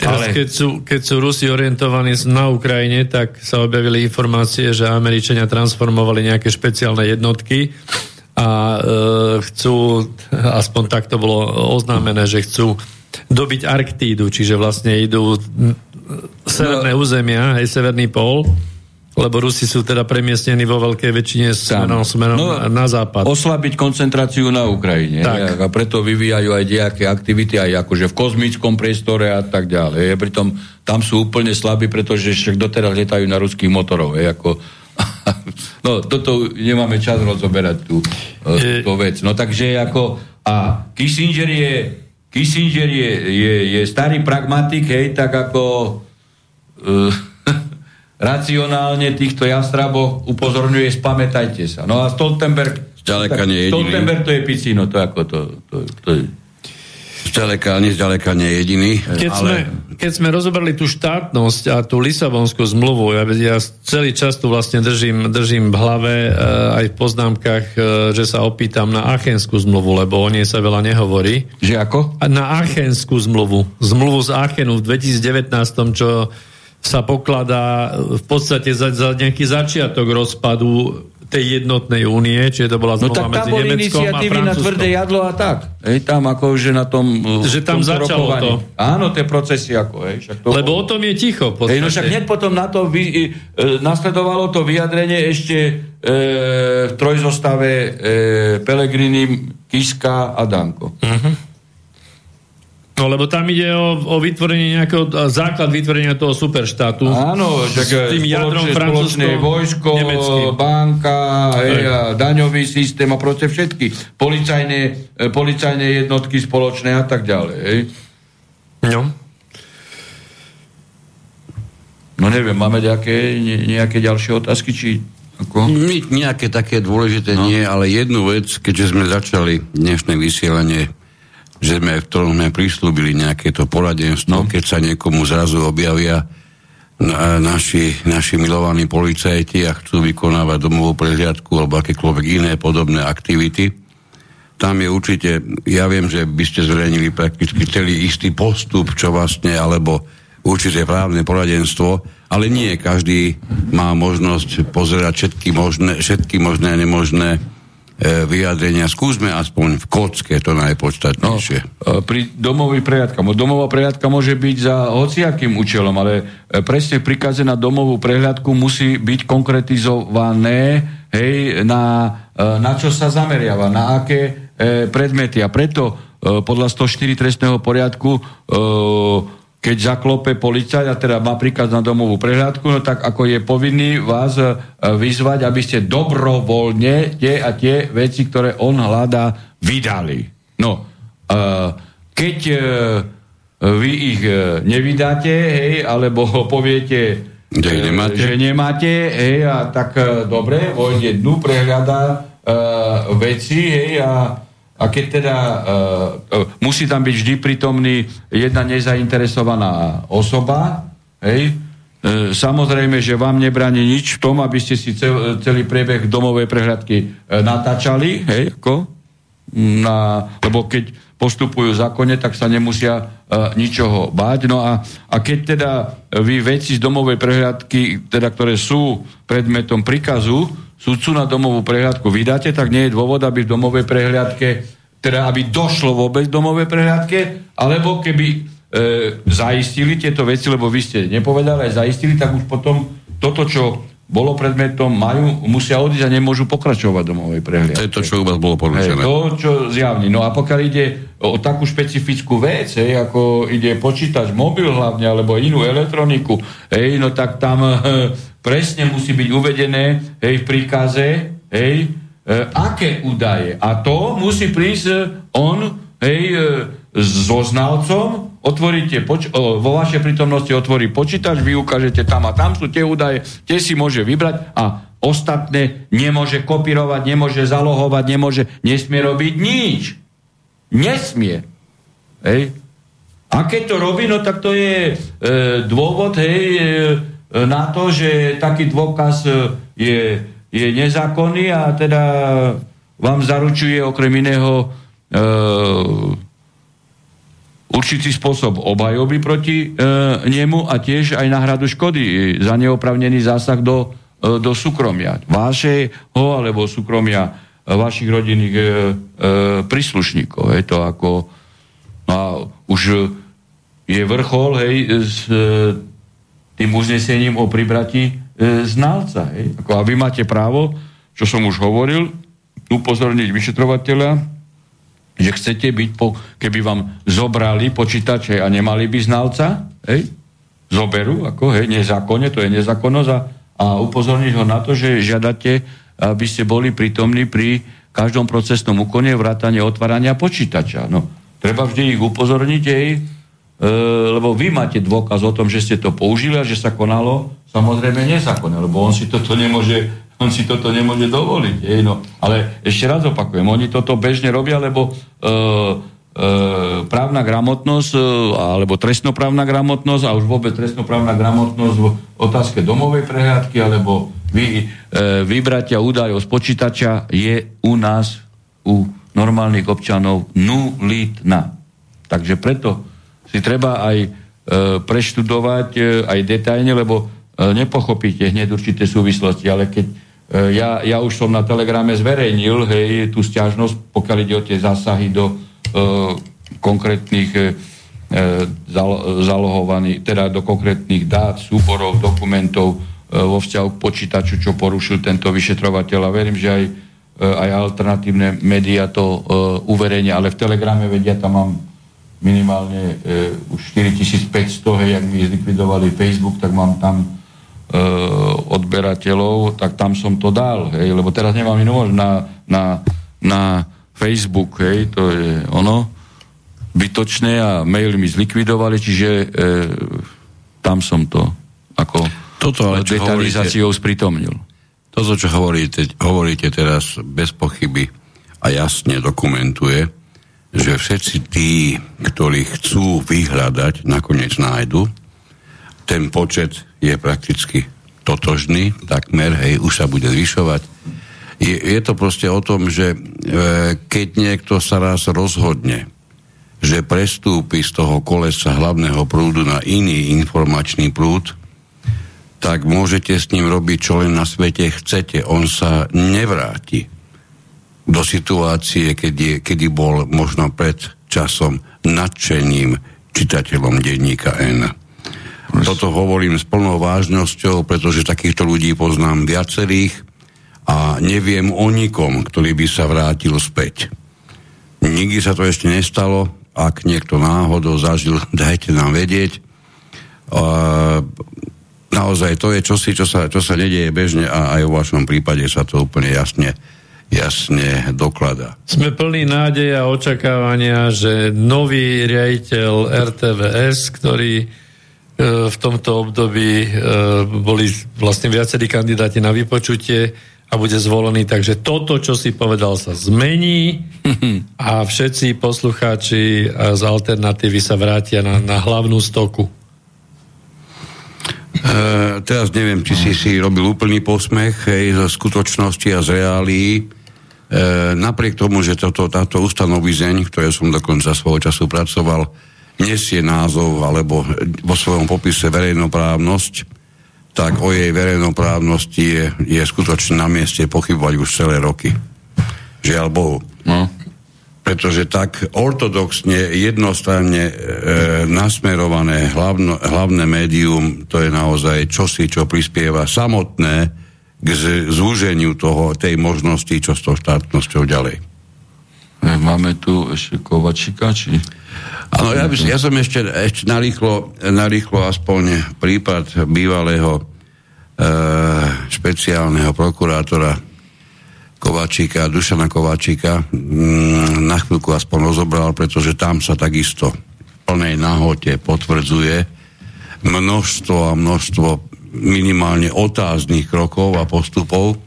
Teraz, Ale... keď, sú, keď sú Rusi orientovaní na Ukrajine, tak sa objavili informácie, že Američania transformovali nejaké špeciálne jednotky a e, chcú, aspoň tak to bolo oznámené, že chcú dobiť Arktídu, čiže vlastne idú severné no, územia, aj severný pól, lebo Rusi sú teda premiestnení vo veľkej väčšine smerom, smerom no, na západ. Oslabiť koncentráciu na Ukrajine. Tak. A preto vyvíjajú aj nejaké aktivity, aj akože v kozmickom priestore a tak ďalej. Pritom tam sú úplne slabí, pretože však doteraz lietajú na ruských motorov. Je, ako... no, toto nemáme čas rozoberať tú, tú vec. No takže ako... A Kissinger je, Kissinger je, je, je starý pragmatik, hej, tak ako... Uh, racionálne týchto jastrabov upozorňuje, spamätajte sa. No a Stoltenberg... Zďaleka nie je jediný. Stoltenberg to je picino, to ako to... to, to je. Zďaleka, nie zďaleka nie je jediný. Keď, ale... sme, keď sme rozobrali tú štátnosť a tú Lisabonskú zmluvu, ja, ja celý čas tu vlastne držím, držím v hlave e, aj v poznámkach, e, že sa opýtam na Aachenskú zmluvu, lebo o nej sa veľa nehovorí. Že ako? Na Aachenskú zmluvu. Zmluvu z Aachenu v dvetisíc devätnásť, čo... sa pokladá v podstate za, za nejaký začiatok rozpadu tej jednotnej únie, čiže to bola zmluva no, medzi Nemeckom a Francúzskom. No tak tam boli iniciatívy na tvrdé jadlo a tak. Ej, tam akože na tom... Že tam začalo rokovaní. To. Áno, tie procesy ako... Ej, však to lebo bolo... o tom je ticho. Ej, no však hneď potom na to vy, e, nasledovalo to vyjadrenie ešte e, v trojzostave e, Pelegrini, Kiska a Danko. Uh-huh. No, lebo tam ide o, o vytvorenie nejakého, základ vytvorenia toho superštátu. Áno, s tým jadrom francúzskou, vojsko, nemeckým. Banka, hej, a daňový systém a proste všetky. Policajné, policajné jednotky spoločné a tak ďalej. Hej. No. No neviem, máme nejaké, nejaké ďalšie otázky, či... Nič nejaké také dôležité no. nie, ale jednu vec, keďže sme začali dnešné vysielanie, že sme v ktorom sme prislúbili nejaké to poradenstvo, no. keď sa niekomu zrazu objavia na, naši, naši milovaní policajti a chcú vykonávať domovú prehliadku alebo akékoľvek iné podobné aktivity. Tam je určite, ja viem, že by ste zverejnili prakticky celý istý postup, čo vlastne, alebo určite právne poradenstvo, ale nie každý má možnosť pozerať všetky možné, všetky možné a nemožné vyjadrenia. Skúsme aspoň v kocke to najpodstatnejšie. No, pri domový prehľadka. Domová prehľadka môže byť za hociakým účelom, ale presne v príkaze na domovú prehľadku musí byť konkretizované, hej, na, na čo sa zameriava, na aké eh, predmety. A preto eh, podľa sto štyri trestného poriadku eh, keď zaklope policajt a teda má príkaz na domovú prehľadku, no tak ako je povinný vás vyzvať, aby ste dobrovoľne tie a tie veci, ktoré on hľadá, vydali. No, keď vy ich nevydáte, hej, alebo poviete, že nemáte, že nemáte hej, a tak dobre, vojde dnu, prehľadá veci, hej, a A keď teda uh, musí tam byť vždy prítomný jedna nezainteresovaná osoba, hej, e, samozrejme, že vám nebráni nič v tom, aby ste si cel, celý priebeh domovej prehľadky e, natáčali, hej, ako? Na, lebo keď postupujú zákonne, tak sa nemusia e, ničoho báť. No a, a keď teda vy veci z domovej prehľadky, teda ktoré sú predmetom príkazu, sudcu na domovú prehľadku vydáte, tak nie je dôvod, aby v domovej prehľadke, teda aby došlo vôbec v domovej prehľadke, alebo keby e, zaistili tieto veci, lebo vy ste nepovedali, aj zaistili, tak už potom toto, čo bolo predmetom, majú, musia odísť a nemôžu pokračovať v domovej prehľadke. To je to, čo u vás bolo poručené. To, čo zjavní. No a pokiaľ ide o takú špecifickú vec, hej, ako ide počítač, mobil hlavne, alebo inú elektroniku, hej, no tak tam... E, presne musí byť uvedené, hej, v príkaze, hej, e, aké údaje. A to musí prísť e, on, hej, e, so znalcom, otvoríte poč- o, vo vašej prítomnosti otvorí počítač, vy ukážete tam a tam sú tie údaje, tie si môže vybrať a ostatné nemôže kopírovať, nemôže zalohovať, nemôže, nesmie robiť nič. Nesmie. Hej. A keď to robí, no tak to je e, dôvod, hej, e, na to, že taký dôkaz je, je nezákonný a teda vám zaručuje okrem iného e, určitý spôsob obhajoby proti e, nemu a tiež aj náhradu škody za neoprávnený zásah do, e, do súkromia vášeho alebo súkromia vašich rodinných e, e, príslušníkov. Je to ako a už je vrchol, hej, z e, tým uznesením o pribrati e, znalca. Hej. Ako, a vy máte právo, čo som už hovoril, upozorniť vyšetrovateľa, že chcete byť, po, keby vám zobrali počítače a nemali by znalca, hej, zoberú, ako, hej, nezákonne, to je nezákonnosť a, a upozorniť ho na to, že žiadate, aby ste boli prítomní pri každom procesnom úkone vrátane otvárania počítača. No, treba vždy ich upozorniť, hej, e, lebo vy máte dôkaz o tom, že ste to použili a že sa konalo samozrejme nezákonne, lebo on si toto nemôže... on si toto nemôže dovoliť. Hej, no. Ale ešte raz opakujem, oni toto bežne robia, lebo e, e, právna gramotnosť, e, alebo trestnoprávna gramotnosť, a už vôbec trestnoprávna gramotnosť v otázke domovej prehliadky, alebo vy, e, vybratia údajov z počítača je u nás, u normálnych občanov, nulitná. Takže preto si treba aj e, preštudovať e, aj detailne, lebo e, nepochopíte hneď určité súvislosti, ale keď Ja, ja už som na Telegrame zverejnil, hej, tú sťažnosť, pokiaľ ide o tie zásahy do e, konkrétnych e, zal, zalohovaných, teda do konkrétnych dát, súborov, dokumentov e, vo vzťahu k počítaču, čo porušil tento vyšetrovateľ. A verím, že aj, e, aj alternatívne médiá to e, uverejnia, ale v Telegrame, vedia, tam mám minimálne e, už štyritisícpäťsto, hej, ak mi zlikvidovali Facebook, tak mám tam odberateľov, tak tam som to dal, hej, lebo teraz nemám inú možnosť na, na, na Facebook, hej, to je ono bytočné a mail mi zlikvidovali, čiže e, tam som to ako Toto, ale detalizáciou hovoríte, spritomnil. Toto, čo hovoríte, hovoríte teraz bez pochyby a jasne dokumentuje, že všetci tí, ktorí chcú vyhľadať, nakoniec nájdu. Ten počet je prakticky totožný, takmer, hej, už sa bude zvyšovať. Je, je to proste o tom, že e, keď niekto sa raz rozhodne, že prestúpi z toho kolesa hlavného prúdu na iný informačný prúd, tak môžete s ním robiť, čo len na svete chcete. On sa nevráti do situácie, kedy, kedy bol možno pred časom nadšeným čitateľom denníka N. Toto hovorím s plnou vážnosťou, pretože takýchto ľudí poznám viacerých a neviem o nikom, ktorý by sa vrátil späť. Nikdy sa to ešte nestalo, ak niekto náhodou zažil, dajte nám vedieť. Uh, naozaj to je čosi, čo sa, čo sa nedieje bežne a aj vo vašom prípade sa to úplne jasne jasne dokladá. Sme plní nádej a očakávania, že nový riaditeľ er té vé es, ktorý v tomto období boli vlastne viacerí kandidáti na vypočutie a bude zvolený, takže toto, čo si povedal, sa zmení a všetci poslucháči z alternatívy sa vrátia na, na hlavnú stoku. E, teraz neviem, či si si robil úplný posmech zo skutočnosti a z reálií. E, napriek tomu, že toto, táto ustanovizeň, ktoré som dokonca svojho času pracoval, nesie názov alebo vo svojom popise verejnoprávnosť, tak o jej verejnoprávnosti je, je skutočne na mieste pochybovať už celé roky. Žiaľ Bohu. No. Pretože tak ortodoxne, jednostranne e, nasmerované hlavno, hlavné médium, to je naozaj čosi, čo prispieva samotné k zúženiu toho, tej možnosti, čo s tou štátnosťou ďalej. Máme tu ešte Kovačíka, či... Áno, ja, ja som ešte, ešte narýchlo, narýchlo aspoň prípad bývalého e, špeciálneho prokurátora Kovačíka, Dušana Kovačíka, m, na chvíľku aspoň rozobral, pretože tam sa takisto v plnej nahote potvrdzuje množstvo a množstvo minimálne otáznych krokov a postupov,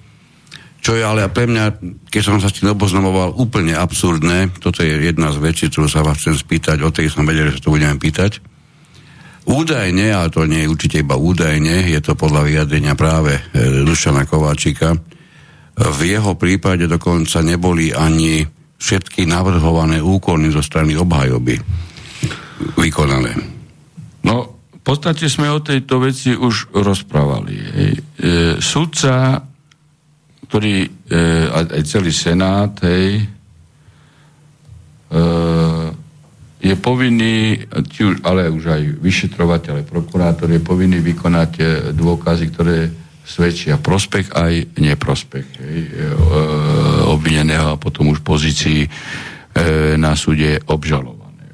čo je ale pre mňa, keď som sa s tým oboznamoval, úplne absurdné. Toto je jedna z vecí, ktorú sa vás chcem spýtať, o tej som vedel, že sa to budeme pýtať. Údajne, a to nie je určite iba údajne, je to podľa vyjadrenia práve Dušana Kovačíka, v jeho prípade dokonca neboli ani všetky navrhované úkony zo strany obhajoby vykonané. No, v podstate sme o tejto veci už rozprávali. E, sudca, ktorý, e, aj celý senát, hej, e, je povinný, ale už aj vyšetrovateľ, prokurátor je povinný vykonať dôkazy, ktoré svedčia prospech aj neprospech hej, obvineného a potom už pozícii na súde obžalovaného.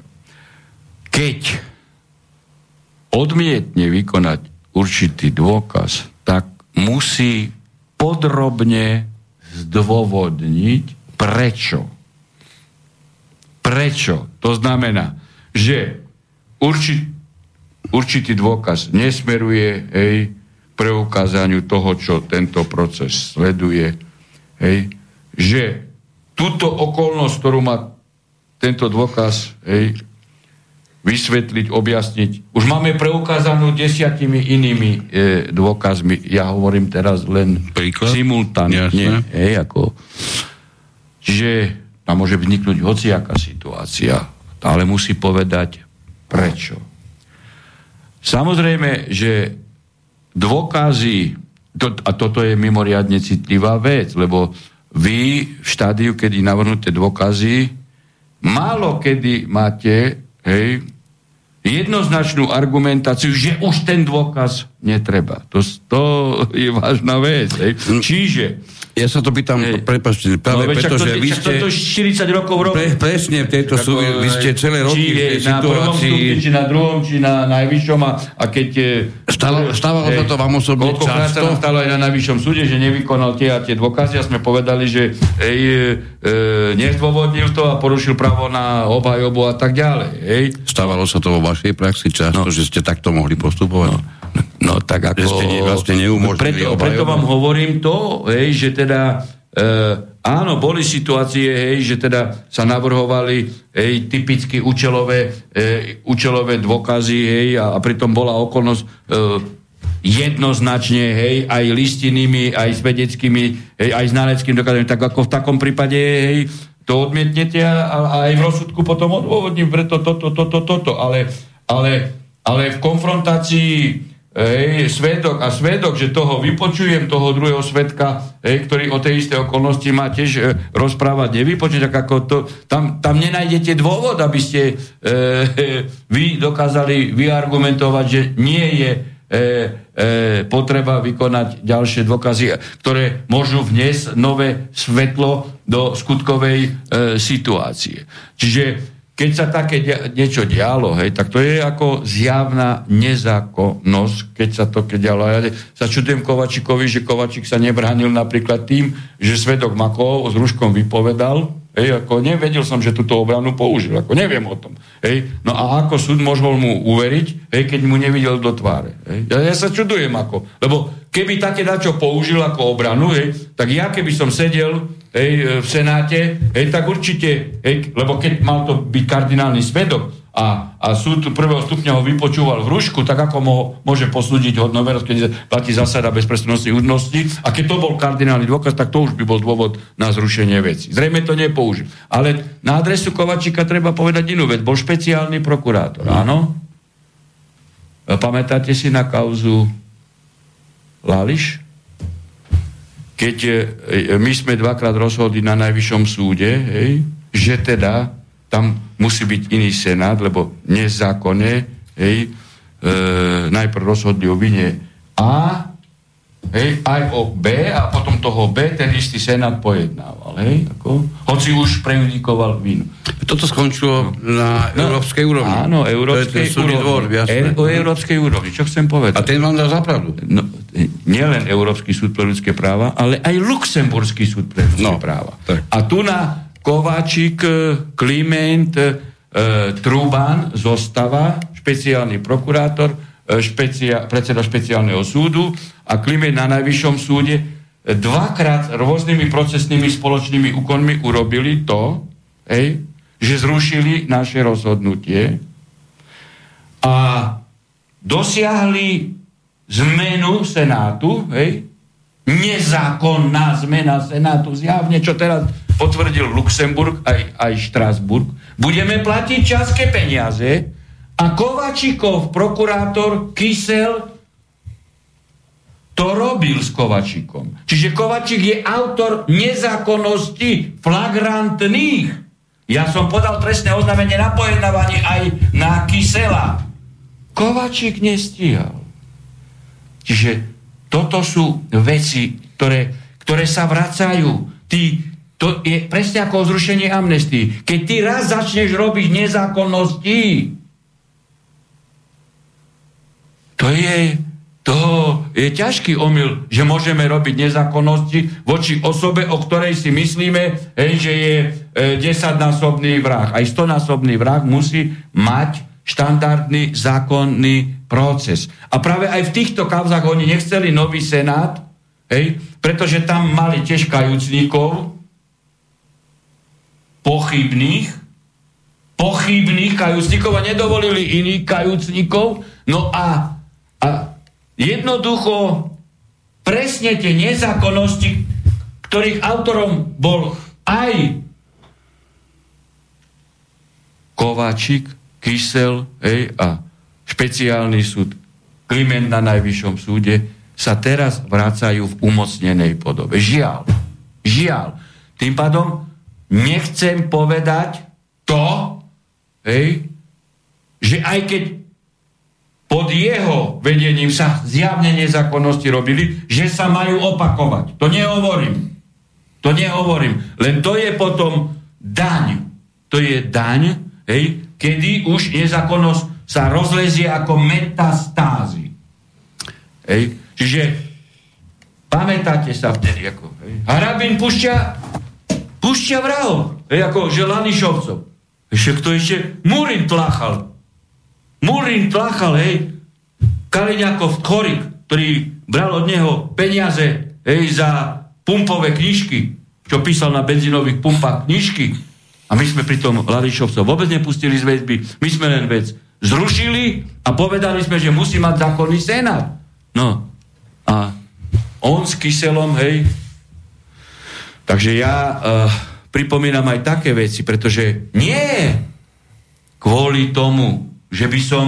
Keď odmietne vykonať určitý dôkaz, tak musí podrobne zdôvodniť prečo. Prečo? To znamená, že určit, určitý dôkaz nesmeruje hej, k preukázaniu toho, čo tento proces sleduje, hej, že túto okolnosť, ktorú má tento dôkaz hej, vysvetliť, objasniť, už máme preukázanú desiatimi inými e, dôkazmi. Ja hovorím teraz len simultánne. Čiže tam môže vzniknúť hociaká situácia, ale musí povedať prečo. Samozrejme, že dôkazy, to, a toto je mimoriadne citlivá vec, lebo vy v štádiu, kedy navrhnúte dôkazy, málo kedy máte hej, jednoznačnú argumentáciu, že už ten dôkaz netreba. To, to je vážna vec. Hej. Čiže ja sa to pýtam, prepáčte, práve no, preto, že vy ste... To štyridsať rokov robí. Pre, presne v tejto súvislosti, vy ste celé roky v tej na situácii... Prvom stupni, či na druhom, či na najvyššom a, a keď... Stalo, stávalo sa to vám osobne často? Koľkokrát sa nám stalo aj na najvyššom súde, že nevykonal tie a tie dôkazy a sme povedali, že ej, e, nezdôvodnil to a porušil právo na obhajobu a tak ďalej. Ej. Stávalo sa to vo vašej praxi často, no. Že ste takto mohli postupovať? No. No tak ako... Že ste vlastne neumožnili preto, preto vám hovorím to, hej, že teda e, áno, boli situácie, hej, že teda sa navrhovali hej, typicky účelové, e, účelové dôkazy, hej, a, a pritom bola okolnosť e, jednoznačne, hej, aj listinými, aj svedeckými, hej, aj znaleckými dokazami, tak ako v takom prípade, hej, to odmietnete a, a aj v rozsudku potom odôvodním, preto toto, toto, toto, ale, ale, ale v konfrontácii hej, svedok a svedok, že toho vypočujem, toho druhého svedka, hej, ktorý o tej istej okolnosti má tiež e, rozprávať, nevypočuť, tak ako to, tam, tam nenájdete dôvod, aby ste e, vy dokázali vyargumentovať, že nie je e, e, potreba vykonať ďalšie dôkazy, ktoré môžu vniesť nové svetlo do skutkovej e, situácie. Čiže keď sa také dia- niečo dialo, hej, tak to je ako zjavná nezákonnosť, keď sa to keď dialo. Ja sa čudujem Kovačíkovi, že Kovačík sa nebránil napríklad tým, že svedok Makov s Ruškom vypovedal, hej, ako nevedel som, že túto obranu použil, ako neviem o tom. Hej. No a ako súd mohol mu uveriť, hej, keď mu nevidel do tváre. Hej. Ja, ja sa čudujem ako, lebo keby také dačo použil ako obranu, hej, tak ja keby som sedel... Hej, v Senáte, hej, tak určite, hej, lebo keď mal to byť kardinálny svedok a, a súd prvého stupňa ho vypočúval v Rušku, tak ako ho môže posúdiť hodnoverosť, keď platí zásada bezprecedentnosti údnosti, a keď to bol kardinálny dôkaz, tak to už by bol dôvod na zrušenie veci. Zrejme to nepoužil. Ale na adresu Kovačíka treba povedať inú vec. Bol špeciálny prokurátor, áno? Pamätáte si na kauzu Lališ? Keď my sme dvakrát rozhodli na najvyššom súde, hej, že teda tam musí byť iný senát, lebo nezákonne hej, e, najprv rozhodli o vine A, hej, aj o B a potom toho B ten istý senát pojednával. Hej, ako, hoci už prejudikoval vinu. Toto skončilo na no, európskej úrovni. Áno, európskej úrovni. Dvor, e- o európskej úrovni, čo chcem povedať. A ten vám dá zapravdu. No, nielen Európsky súd pre ľudské práva, ale aj Luxemburský súd pre ľudské no, práva. Tak. A tu na Kovačík, Kliment, e, Truban, Zostava, špeciálny prokurátor, špecia, predseda špeciálneho súdu a Kliment na najvyššom súde dvakrát rôznymi procesnými spoločnými úkonmi urobili to, hej, že zrušili naše rozhodnutie a dosiahli zmenu Senátu, hej, nezákonná zmena Senátu, zjavne, čo teraz potvrdil Luxemburg aj, aj Štrasburg. Budeme platiť české peniaze a Kovačíkov, prokurátor Kysel, to robil s Kovačíkom. Čiže Kovačík je autor nezákonnosti flagrantných. Ja som podal trestné oznámenie na pojednávanie aj na Kysela. Kovačík nestíhal. Čiže toto sú veci, ktoré, ktoré sa vracajú. Ty, to je presne ako zrušenie amnestii. Keď ty raz začneš robiť nezákonnosti, to je, to je ťažký omyl, že môžeme robiť nezákonnosti voči osobe, o ktorej si myslíme, že je desaťnásobný vrah. Aj stonásobný vrah musí mať štandardný zákonný proces. A práve aj v týchto kauzách oni nechceli nový senát, hej, pretože tam mali tiež kajúcníkov, pochybných, pochybných kajúcníkov a nedovolili iných kajúcníkov. No a, a jednoducho presne tie nezákonnosti, ktorých autorom bol aj Kovačík, Kysel, hej, a špeciálny súd Kliment na najvyššom súde sa teraz vracajú v umocnenej podobe. Žiaľ. Žiaľ. Tým pádom nechcem povedať to, hej, že aj keď pod jeho vedením sa zjavne nezákonnosti robili, že sa majú opakovať. To nehovorím. To nehovorím. Len to je potom daň. To je daň, hej, kedy už nezákonnosť sa rozlezie ako metastázy. Hej. Čiže pamätáte sa vtedy, ako hej. Harabin púšťa, púšťa vrahov, hej, ako Lanišovcov. Ešte kto ešte? Murín tláchal. Murín tláchal, hej. Kaliňakov Chorik, ktorý bral od neho peniaze, hej, za pumpové knižky, čo písal na benzínových pumpách knižky. A my sme pritom Ladišovcov vôbec nepustili z väzby. My sme len vec zrušili a povedali sme, že musí mať zákonný senát. No. A on s Kyselom, hej. Takže ja uh, pripomínam aj také veci, pretože nie kvôli tomu, že by som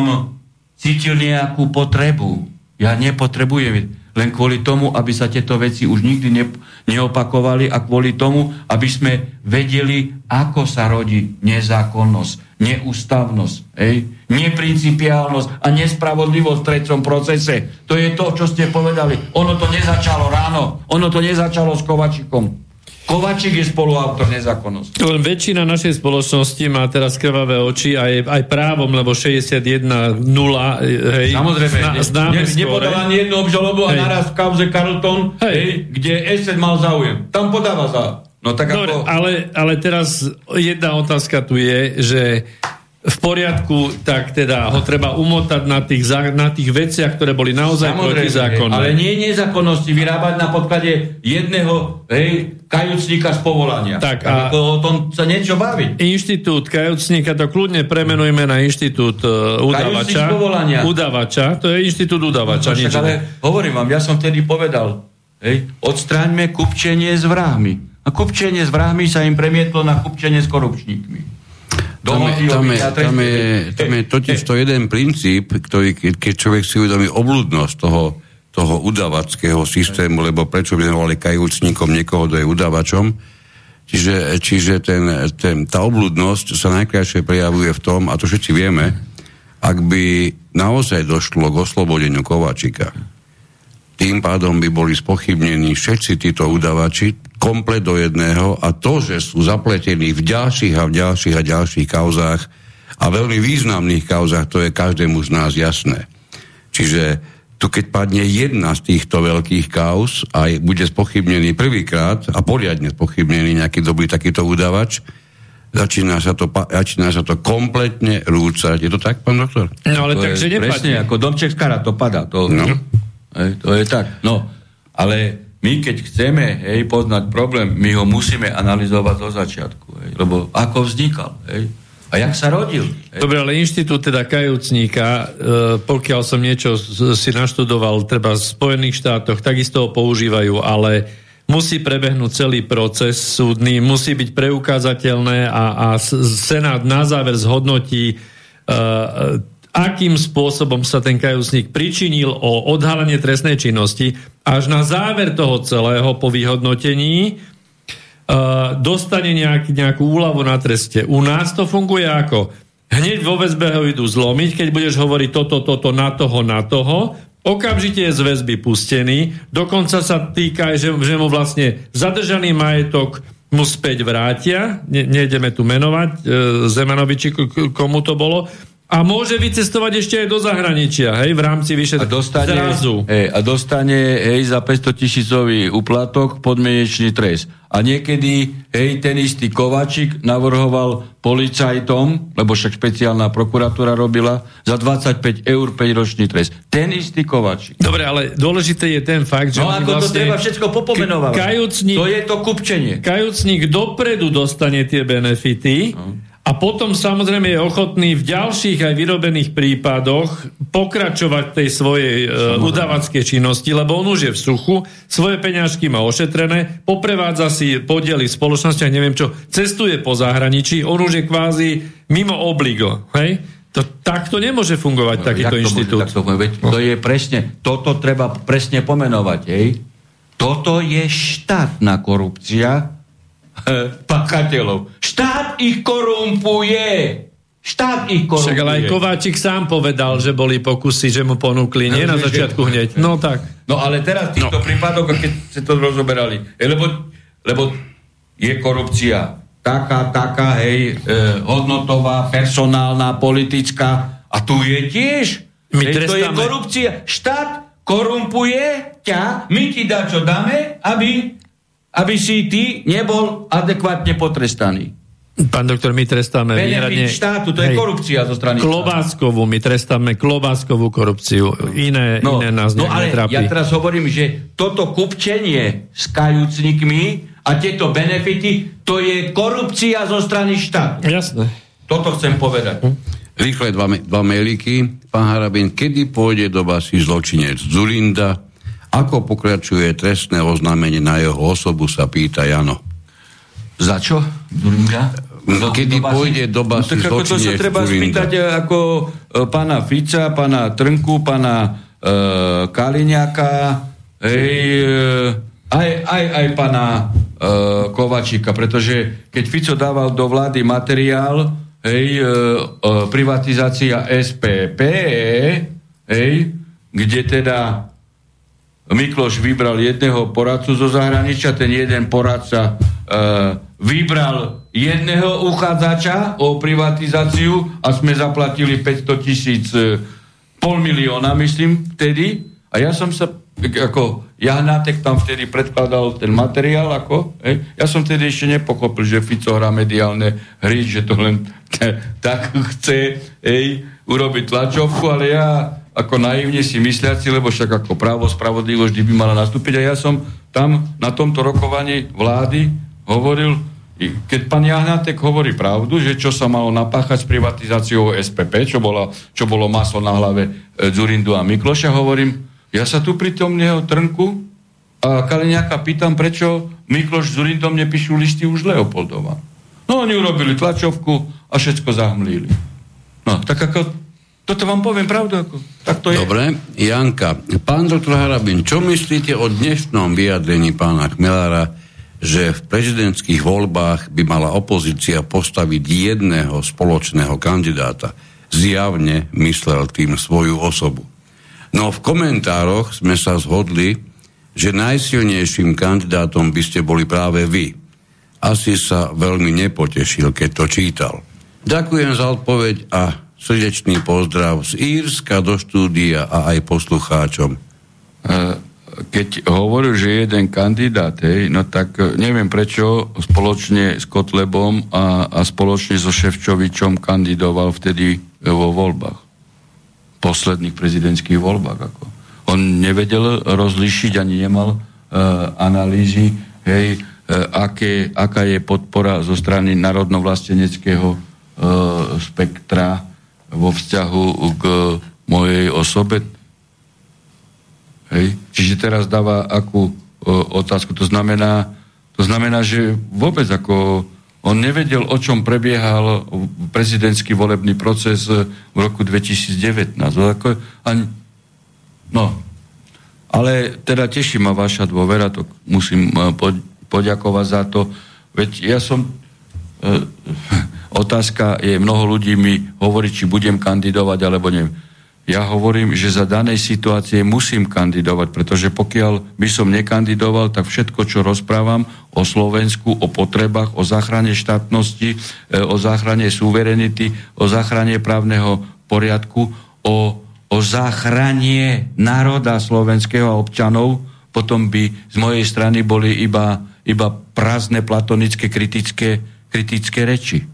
cítil nejakú potrebu. Ja nepotrebujem, len kvôli tomu, aby sa tieto veci už nikdy ne- neopakovali a kvôli tomu, aby sme vedeli, ako sa rodí nezákonnosť, neústavnosť, hej? Neprincipiálnosť a nespravodlivosť v trecom procese. To je to, čo ste povedali. Ono to nezačalo ráno, ono to nezačalo s Kovačíkom. Kovačík je spoluautor nezákonnosti. Len väčšina našej spoločnosti má teraz krvavé oči a je aj právom, lebo šesťdesiatjeden nula, hej. Samozrejme, zna, známe ne, skôr. Nepodala ani jednu obžalobu, hej. A naraz v kauze Carlton, hej. Hej, kde es en mal záujem. Tam podáva za. No tak dobre, ako... ale, ale teraz jedna otázka tu je, že v poriadku, tak teda ho treba umotať na tých, na tých veciach, ktoré boli naozaj protizákonné. Ale nie nezákonnosti vyrábať na podklade jedného, hej, kajúcníka z povolania. Tak a o tom sa niečo baví. Inštitút kajúcníka, to kľudne premenujme na inštitút uh, udavača. Udavača, to je inštitút udavača. No, však, ale hovorím vám, ja som vtedy povedal, hej, odstráňme kupčenie s vrahmi. A kupčenie s vrahmi sa im premietlo na kupčenie s korupčníkmi. Tam je, tam, je, tam, je, tam je totiž to jeden princíp, ktorý, keď človek si uvedomí obľudnosť toho, toho udavackého systému, lebo prečo by menovali kajúcníkom niekoho, kto je udavačom, čiže, čiže ten, ten, tá obľudnosť sa najkrajšie prejavuje v tom, a to všetci vieme, ak by naozaj došlo k oslobodeniu Kovačíka, tým pádom by boli spochybnení všetci títo udavači, komplet do jedného, a to, že sú zapletení v ďalších a v ďalších a ďalších kauzách a veľmi významných kauzách, to je každému z nás jasné. Čiže tu keď padne jedna z týchto veľkých kauz a bude spochybnený prvýkrát a poriadne spochybnený nejaký dobrý takýto udavač, Začína sa, to, začína sa to kompletne rúcať. Je to tak, pán doktor? No ale to takže nepadne. Presne, ako domček z kara, to padá. To... No. Hej, to je tak. No, ale my keď chceme, hej, poznať problém, my ho musíme analyzovať do začiatku, hej, lebo ako vznikal, hej, a jak sa rodil. Hej. Dobre, ale inštitút teda kajúcníka, e, pokiaľ som niečo si naštudoval, treba v Spojených štátoch, takisto ho používajú, ale musí prebehnúť celý proces súdny, musí byť preukázateľné a, a senát na záver zhodnotí e, akým spôsobom sa ten kajúcník pričinil o odhalenie trestnej činnosti. Až na záver toho celého po vyhodnotení uh, dostane nejaký, nejakú úľavu na treste. U nás to funguje ako? Hneď vo väzbe ho idú zlomiť, keď budeš hovoriť toto, toto, na toho, na toho. Okamžite je z väzby pustený. Dokonca sa týka, že, že mu vlastne zadržaný majetok mu späť vrátia. Ne, nejdeme tu menovať, e, Zemanovi, či komu to bolo. A môže vycestovať ešte aj do zahraničia, hej, v rámci vyšetrovania zrazu. Hej, a dostane, hej, za päťstotisícový úplatok podmienečný trest. A niekedy, hej, ten istý Kovačík navrhoval policajtom, lebo však špeciálna prokuratúra robila, za dvadsaťpäť eur päťročný trest. Ten istý Kovačík. Dobre, ale dôležité je ten fakt, že... No ako vlastne to treba všetko popomenovať. Kajúcnik, to je to kupčenie. Kajúcnik dopredu dostane tie benefity, no. A potom samozrejme je ochotný v ďalších aj vyrobených prípadoch pokračovať tej svojej e, udávackej činnosti, lebo on už je v suchu, svoje peňažky má ošetrené, poprevádza si podiely v spoločnostiach, neviem čo, cestuje po zahraničí, on už je kvázi mimo obligo, hej? To, tak to nemôže fungovať, no, takýto inštitút. To, môže, to je presne, toto treba presne pomenovať, hej? Toto je štátna korupcia páchateľov. Štát ich korumpuje. Štát ich korumpuje. Však ale aj Kováčik sám povedal, že boli pokusy, že mu ponúkli. Nie no, na začiatku že... hneď. No tak. No ale teraz v týchto no. prípadoch, keď ste to rozoberali, lebo, lebo je korupcia taká, taká, hej, eh, hodnotová, personálna, politická. A tu je tiež. My hej, to je korupcia. Štát korumpuje ťa. My ti dá, čo dáme, aby... aby si ty nebol adekvátne potrestaný. Pán doktor, my trestáme výhradne... štátu, to hej, je korupcia zo strany klobáskovú, my trestáme klobáskovú korupciu. Iné, no, iné nás no, netrápi. Ja teraz hovorím, že toto kupčenie s kajúcnikmi a tieto benefity, to je korupcia zo strany štátu. Jasné. Toto chcem povedať. Hm? Rýchle dva, dva mailíky. Pán Harabin, kedy pôjde do basy zločinec Zurinda? Ako pokračuje trestné oznámenie na jeho osobu, sa pýta Jano. Za čo? Durinda? No, kedy do pôjde doba no, si zločiniec Durinda? To sa treba spýtať ako e, pána Fica, pána Trnku, pána e, Kaliňáka, hej, e, aj, aj, aj pána e, Kovačíka, pretože keď Fico dával do vlády materiál, hej, e, e, privatizácia es pé pé, hej, kde teda Mikloš vybral jedného poradcu zo zahraničia, ten jeden poradca e, vybral jedného uchádzača o privatizáciu a sme zaplatili päťsto tisíc, e, pol milióna, myslím, vtedy. A ja som sa, ako Jahnatek tam vtedy predkladal ten materiál, ako, e, ja som vtedy ešte nepochopil, že Fico hrá mediálne hry, že to len tak chce e, urobiť tlačovku, ale ja... ako naivne si mysliaci, lebo však ako právo, spravodlivosť vždy by mala nastúpiť. A ja som tam na tomto rokovaní vlády hovoril, keď pán Jahnatek hovorí pravdu, že čo sa malo napáchať s privatizáciou es pé pé, čo, bola, čo bolo maso na hlave e, Dzurindu a Mikloša, hovorím, ja sa tu pri tom neho Trnku a Kaliňáka pýtam, prečo Mikloš s Dzurindom nepíšu listy už Leopoldova. No oni urobili tlačovku a všetko zahmlili. No, tak ako... Toto vám poviem pravdu, ako tak to je. Dobre, Janka. Pán doktor Harabin, čo myslíte o dnešnom vyjadrení pána Chmelára, že v prezidentských voľbách by mala opozícia postaviť jedného spoločného kandidáta? Zjavne myslel tým svoju osobu. No v komentároch sme sa zhodli, že najsilnejším kandidátom by ste boli práve vy. Asi sa veľmi nepotešil, keď to čítal. Ďakujem za odpoveď a srdečný pozdrav z Írska do štúdia a aj poslucháčom. Keď hovoril, že jeden kandidát, hej, no tak neviem prečo spoločne s Kotlebom a, a spoločne so Ševčovičom kandidoval vtedy vo voľbách. Posledných prezidentských voľbách. Ako. On nevedel rozlíšiť, ani nemal uh, analýzy, hej, uh, aké, aká je podpora zo strany národnovlasteneckého uh, spektra vo vzťahu k mojej osobe. Hej. Čiže teraz dáva akú e, otázku. To znamená, to znamená, že vôbec ako on nevedel, o čom prebiehal prezidentský volebný proces v roku dvetisícdevätnásť. Ako, ani, no, ale teda teší ma vaša dôvera, to musím e, poďakovať za to, Veď ja som... E, otázka je, mnoho ľudí mi hovorí, či budem kandidovať, alebo nie. Ja hovorím, že za danej situácie musím kandidovať, pretože pokiaľ by som nekandidoval, tak všetko, čo rozprávam o Slovensku, o potrebách, o záchrane štátnosti, o záchrane suverenity, o záchrane právneho poriadku, o, o záchrane národa slovenského a občanov, potom by z mojej strany boli iba, iba prázdne platonické kritické, kritické reči.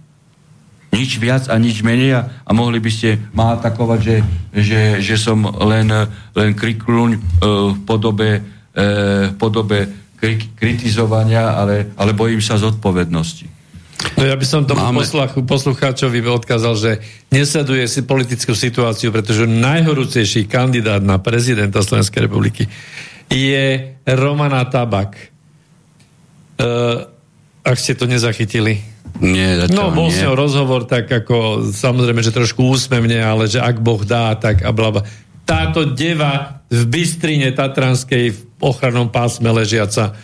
Nič viac a nič menej a, a mohli by ste ma atakovať, že, že, že som len, len krikluň e, v podobe, e, v podobe kri, kritizovania, ale, ale bojím sa zodpovednosti. No ja by som tomu posluch, poslucháčovi odkázal, že nesleduje si politickú situáciu, pretože najhorúcejší kandidát na prezidenta Slovenskej republiky je Romana Tabak. E, ak ste to nezachytili. Nie, no, bol s ňou rozhovor, tak ako, samozrejme, že trošku úsmevne, ale že ak Boh dá, tak a blabla. Táto deva v Bystrine Tatranskej v ochrannom pásme ležiaca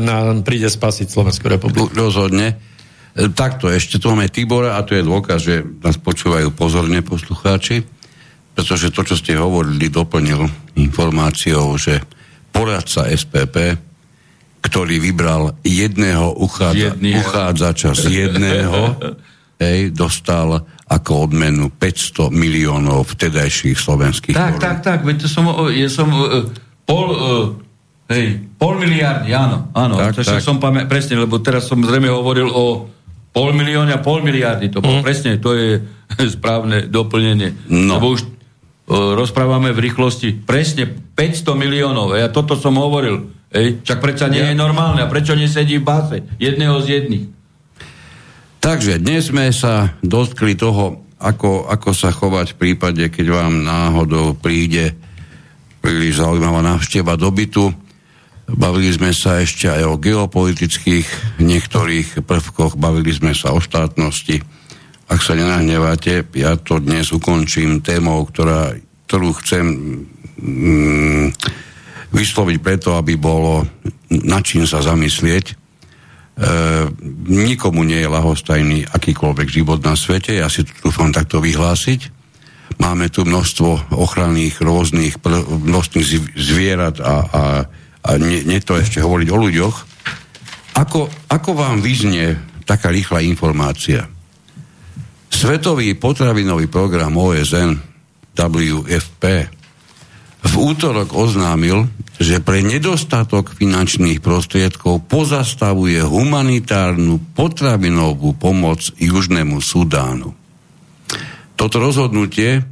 nám príde spasiť Slovenskú republiku. Rozhodne. Takto, ešte tu máme Tibora a to je dôkaz, že nás počúvajú pozorne poslucháči, pretože to, čo ste hovorili, doplnil informáciou, že poradca es pé pé, ktorý vybral jedného uchádza, z uchádzača z jedného, hej, dostal ako odmenu päťsto miliónov vtedajších slovenských korún. Tak, tak, tak, to som, ja som pol, hej, pol miliardy, áno, áno, tak, tak. Som pamä- presne, lebo teraz som zrejme hovoril o pol milióna, pol miliardy, to bol, mm. presne, to je správne doplnenie, no. Lebo už rozprávame v rýchlosti, presne päťsto miliónov, ja toto som hovoril. Ej, čak prečo nie je normálne a prečo nesedí v báse jedného z jedných? Takže dnes sme sa dotkli toho, ako, ako sa chovať v prípade, keď vám náhodou príde príliš zaujímavá návšteva do bytu. Bavili sme sa ešte aj o geopolitických niektorých prvkoch, bavili sme sa o štátnosti. Ak sa nenahnevate, ja to dnes ukončím témou, ktorá, ktorú chcem... Mm, vysloviť preto, aby bolo nad čím sa zamyslieť. E, nikomu nie je ľahostajný akýkoľvek život na svete, ja si to dúfam takto vyhlásiť. Máme tu množstvo ochranných rôznych pr- množných zvierat a, a, a nie, nie to ešte hovoriť o ľuďoch. Ako, ako vám vyznie taká rýchla informácia? Svetový potravinový program ó es en W F P v útorok oznámil, že pre nedostatok finančných prostriedkov pozastavuje humanitárnu potravinovú pomoc Južnému Sudánu. Toto rozhodnutie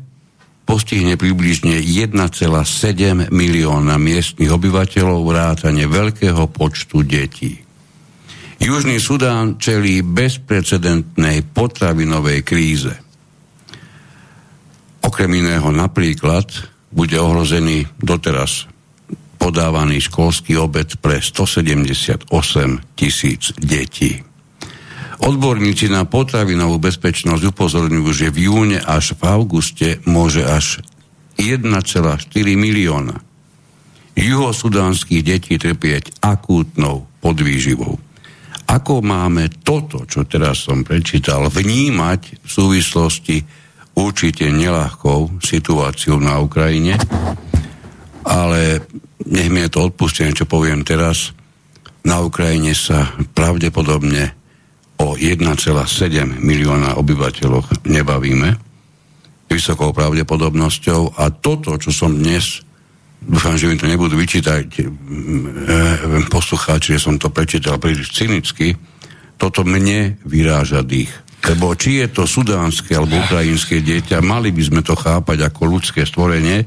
postihne približne jeden celá sedem milióna miestnych obyvateľov vrátane veľkého počtu detí. Južný Sudán čelí bezprecedentnej potravinovej kríze. Okrem iného napríklad bude ohrozený doteraz podávaný školský obed pre stosedemdesiatosem tisíc detí. Odborníci na potravinovú bezpečnosť upozorňujú, že v júne až v auguste môže až jeden celá štyri milióna juhosudánskych detí trpieť akútnou podvýživou. Ako máme toto, čo teraz som prečítal, vnímať v súvislosti určite neľahkou situáciou na Ukrajine, ale nech mi je to odpustené, čo poviem teraz, na Ukrajine sa pravdepodobne o jeden celá sedem milióna obyvateľov nebavíme, vysokou pravdepodobnosťou, a toto, čo som dnes, dúfam, že mi to nebudú vyčítať poslucháči, že som to prečítal príliš cynicky, toto mne vyráža dých. Lebo či je to sudánske alebo ukrajinské dieťa, mali by sme to chápať ako ľudské stvorenie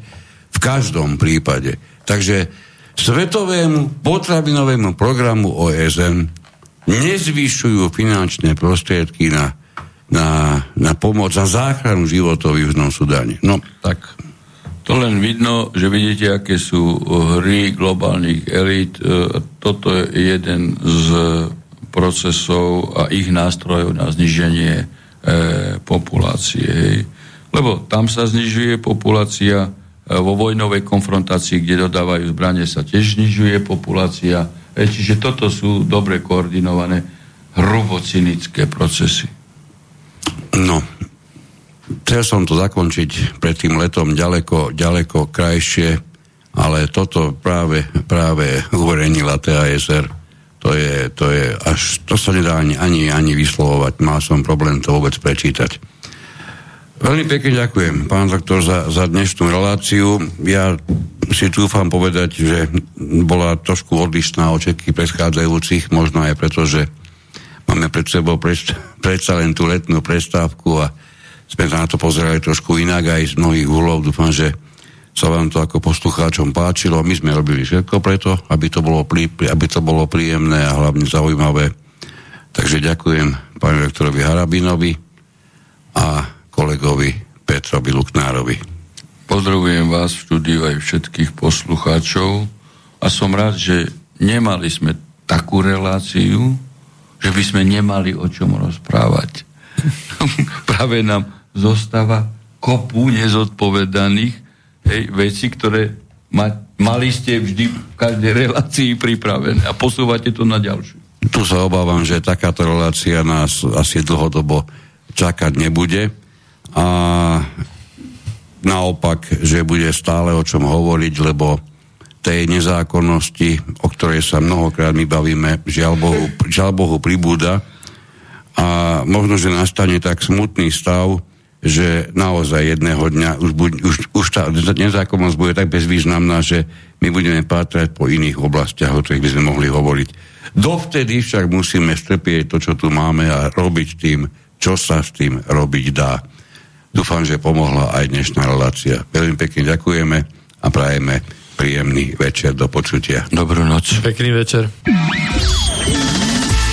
v každom prípade. Takže Svetovému potravinovému programu ó es en nezvyšujú finančné prostriedky na, na, na pomoc, na záchranu životov v Južnom Sudáne. No, tak. To len vidno, že vidíte, aké sú hry globálnych elít. Toto je jeden z procesov a ich nástrojov na zniženie e, populácie. Hej. Lebo tam sa znižuje populácia, e, vo vojnovej konfrontácii, kde dodávajú zbranie, sa tiež znižuje populácia. E, čiže toto sú dobre koordinované hrubo cynické procesy. No, chcel som to zakončiť pred tým letom ďaleko, ďaleko krajšie, ale toto práve, práve uverejnila té á es er. To je, to je, až to sa nedá ani, ani, ani vyslovovať. Mal som problém to vôbec prečítať. Veľmi pekne ďakujem, pán doktor, za, za dnešnú reláciu. Ja si dúfam povedať, že bola trošku odlišná od všetkých predchádzajúcich, možno aj preto, že máme pred sebou predsa, predsa len tú letnú prestávku a sme na to pozerali trošku inak aj z mnohých úhlov. Dúfam, že sa vám to ako poslucháčom páčilo. My sme robili všetko preto, aby to bolo, prí, aby to bolo príjemné a hlavne zaujímavé. Takže ďakujem pánu rektorovi Harabinovi a kolegovi Petrovi Luknárovi. Pozdravujem vás v štúdiu aj všetkých poslucháčov a som rád, že nemali sme takú reláciu, že by sme nemali o čom rozprávať. Práve nám zostáva kopu nezodpovedaných hej, veci, ktoré ma, mali ste vždy v každej relácii pripravené a posúvate to na ďalšiu. Tu sa obávam, že takáto relácia nás asi dlhodobo čakať nebude a naopak, že bude stále o čom hovoriť, lebo tej nezákonnosti, o ktorej sa mnohokrát my bavíme, žiaľ Bohu, žiaľ Bohu pribúda a možno, že nastane tak smutný stav, že naozaj jedného dňa už, buď, už, už tá nezákonnosť bude tak bezvýznamná, že my budeme pátrať po iných oblastiach, o ktorých by sme mohli hovoriť. Dovtedy však musíme strpieť to, čo tu máme a robiť tým, čo sa s tým robiť dá. Dúfam, že pomohla aj dnešná relácia. Veľmi pekne ďakujeme a prajeme príjemný večer. Do počutia. Dobrú noc. Pekný večer.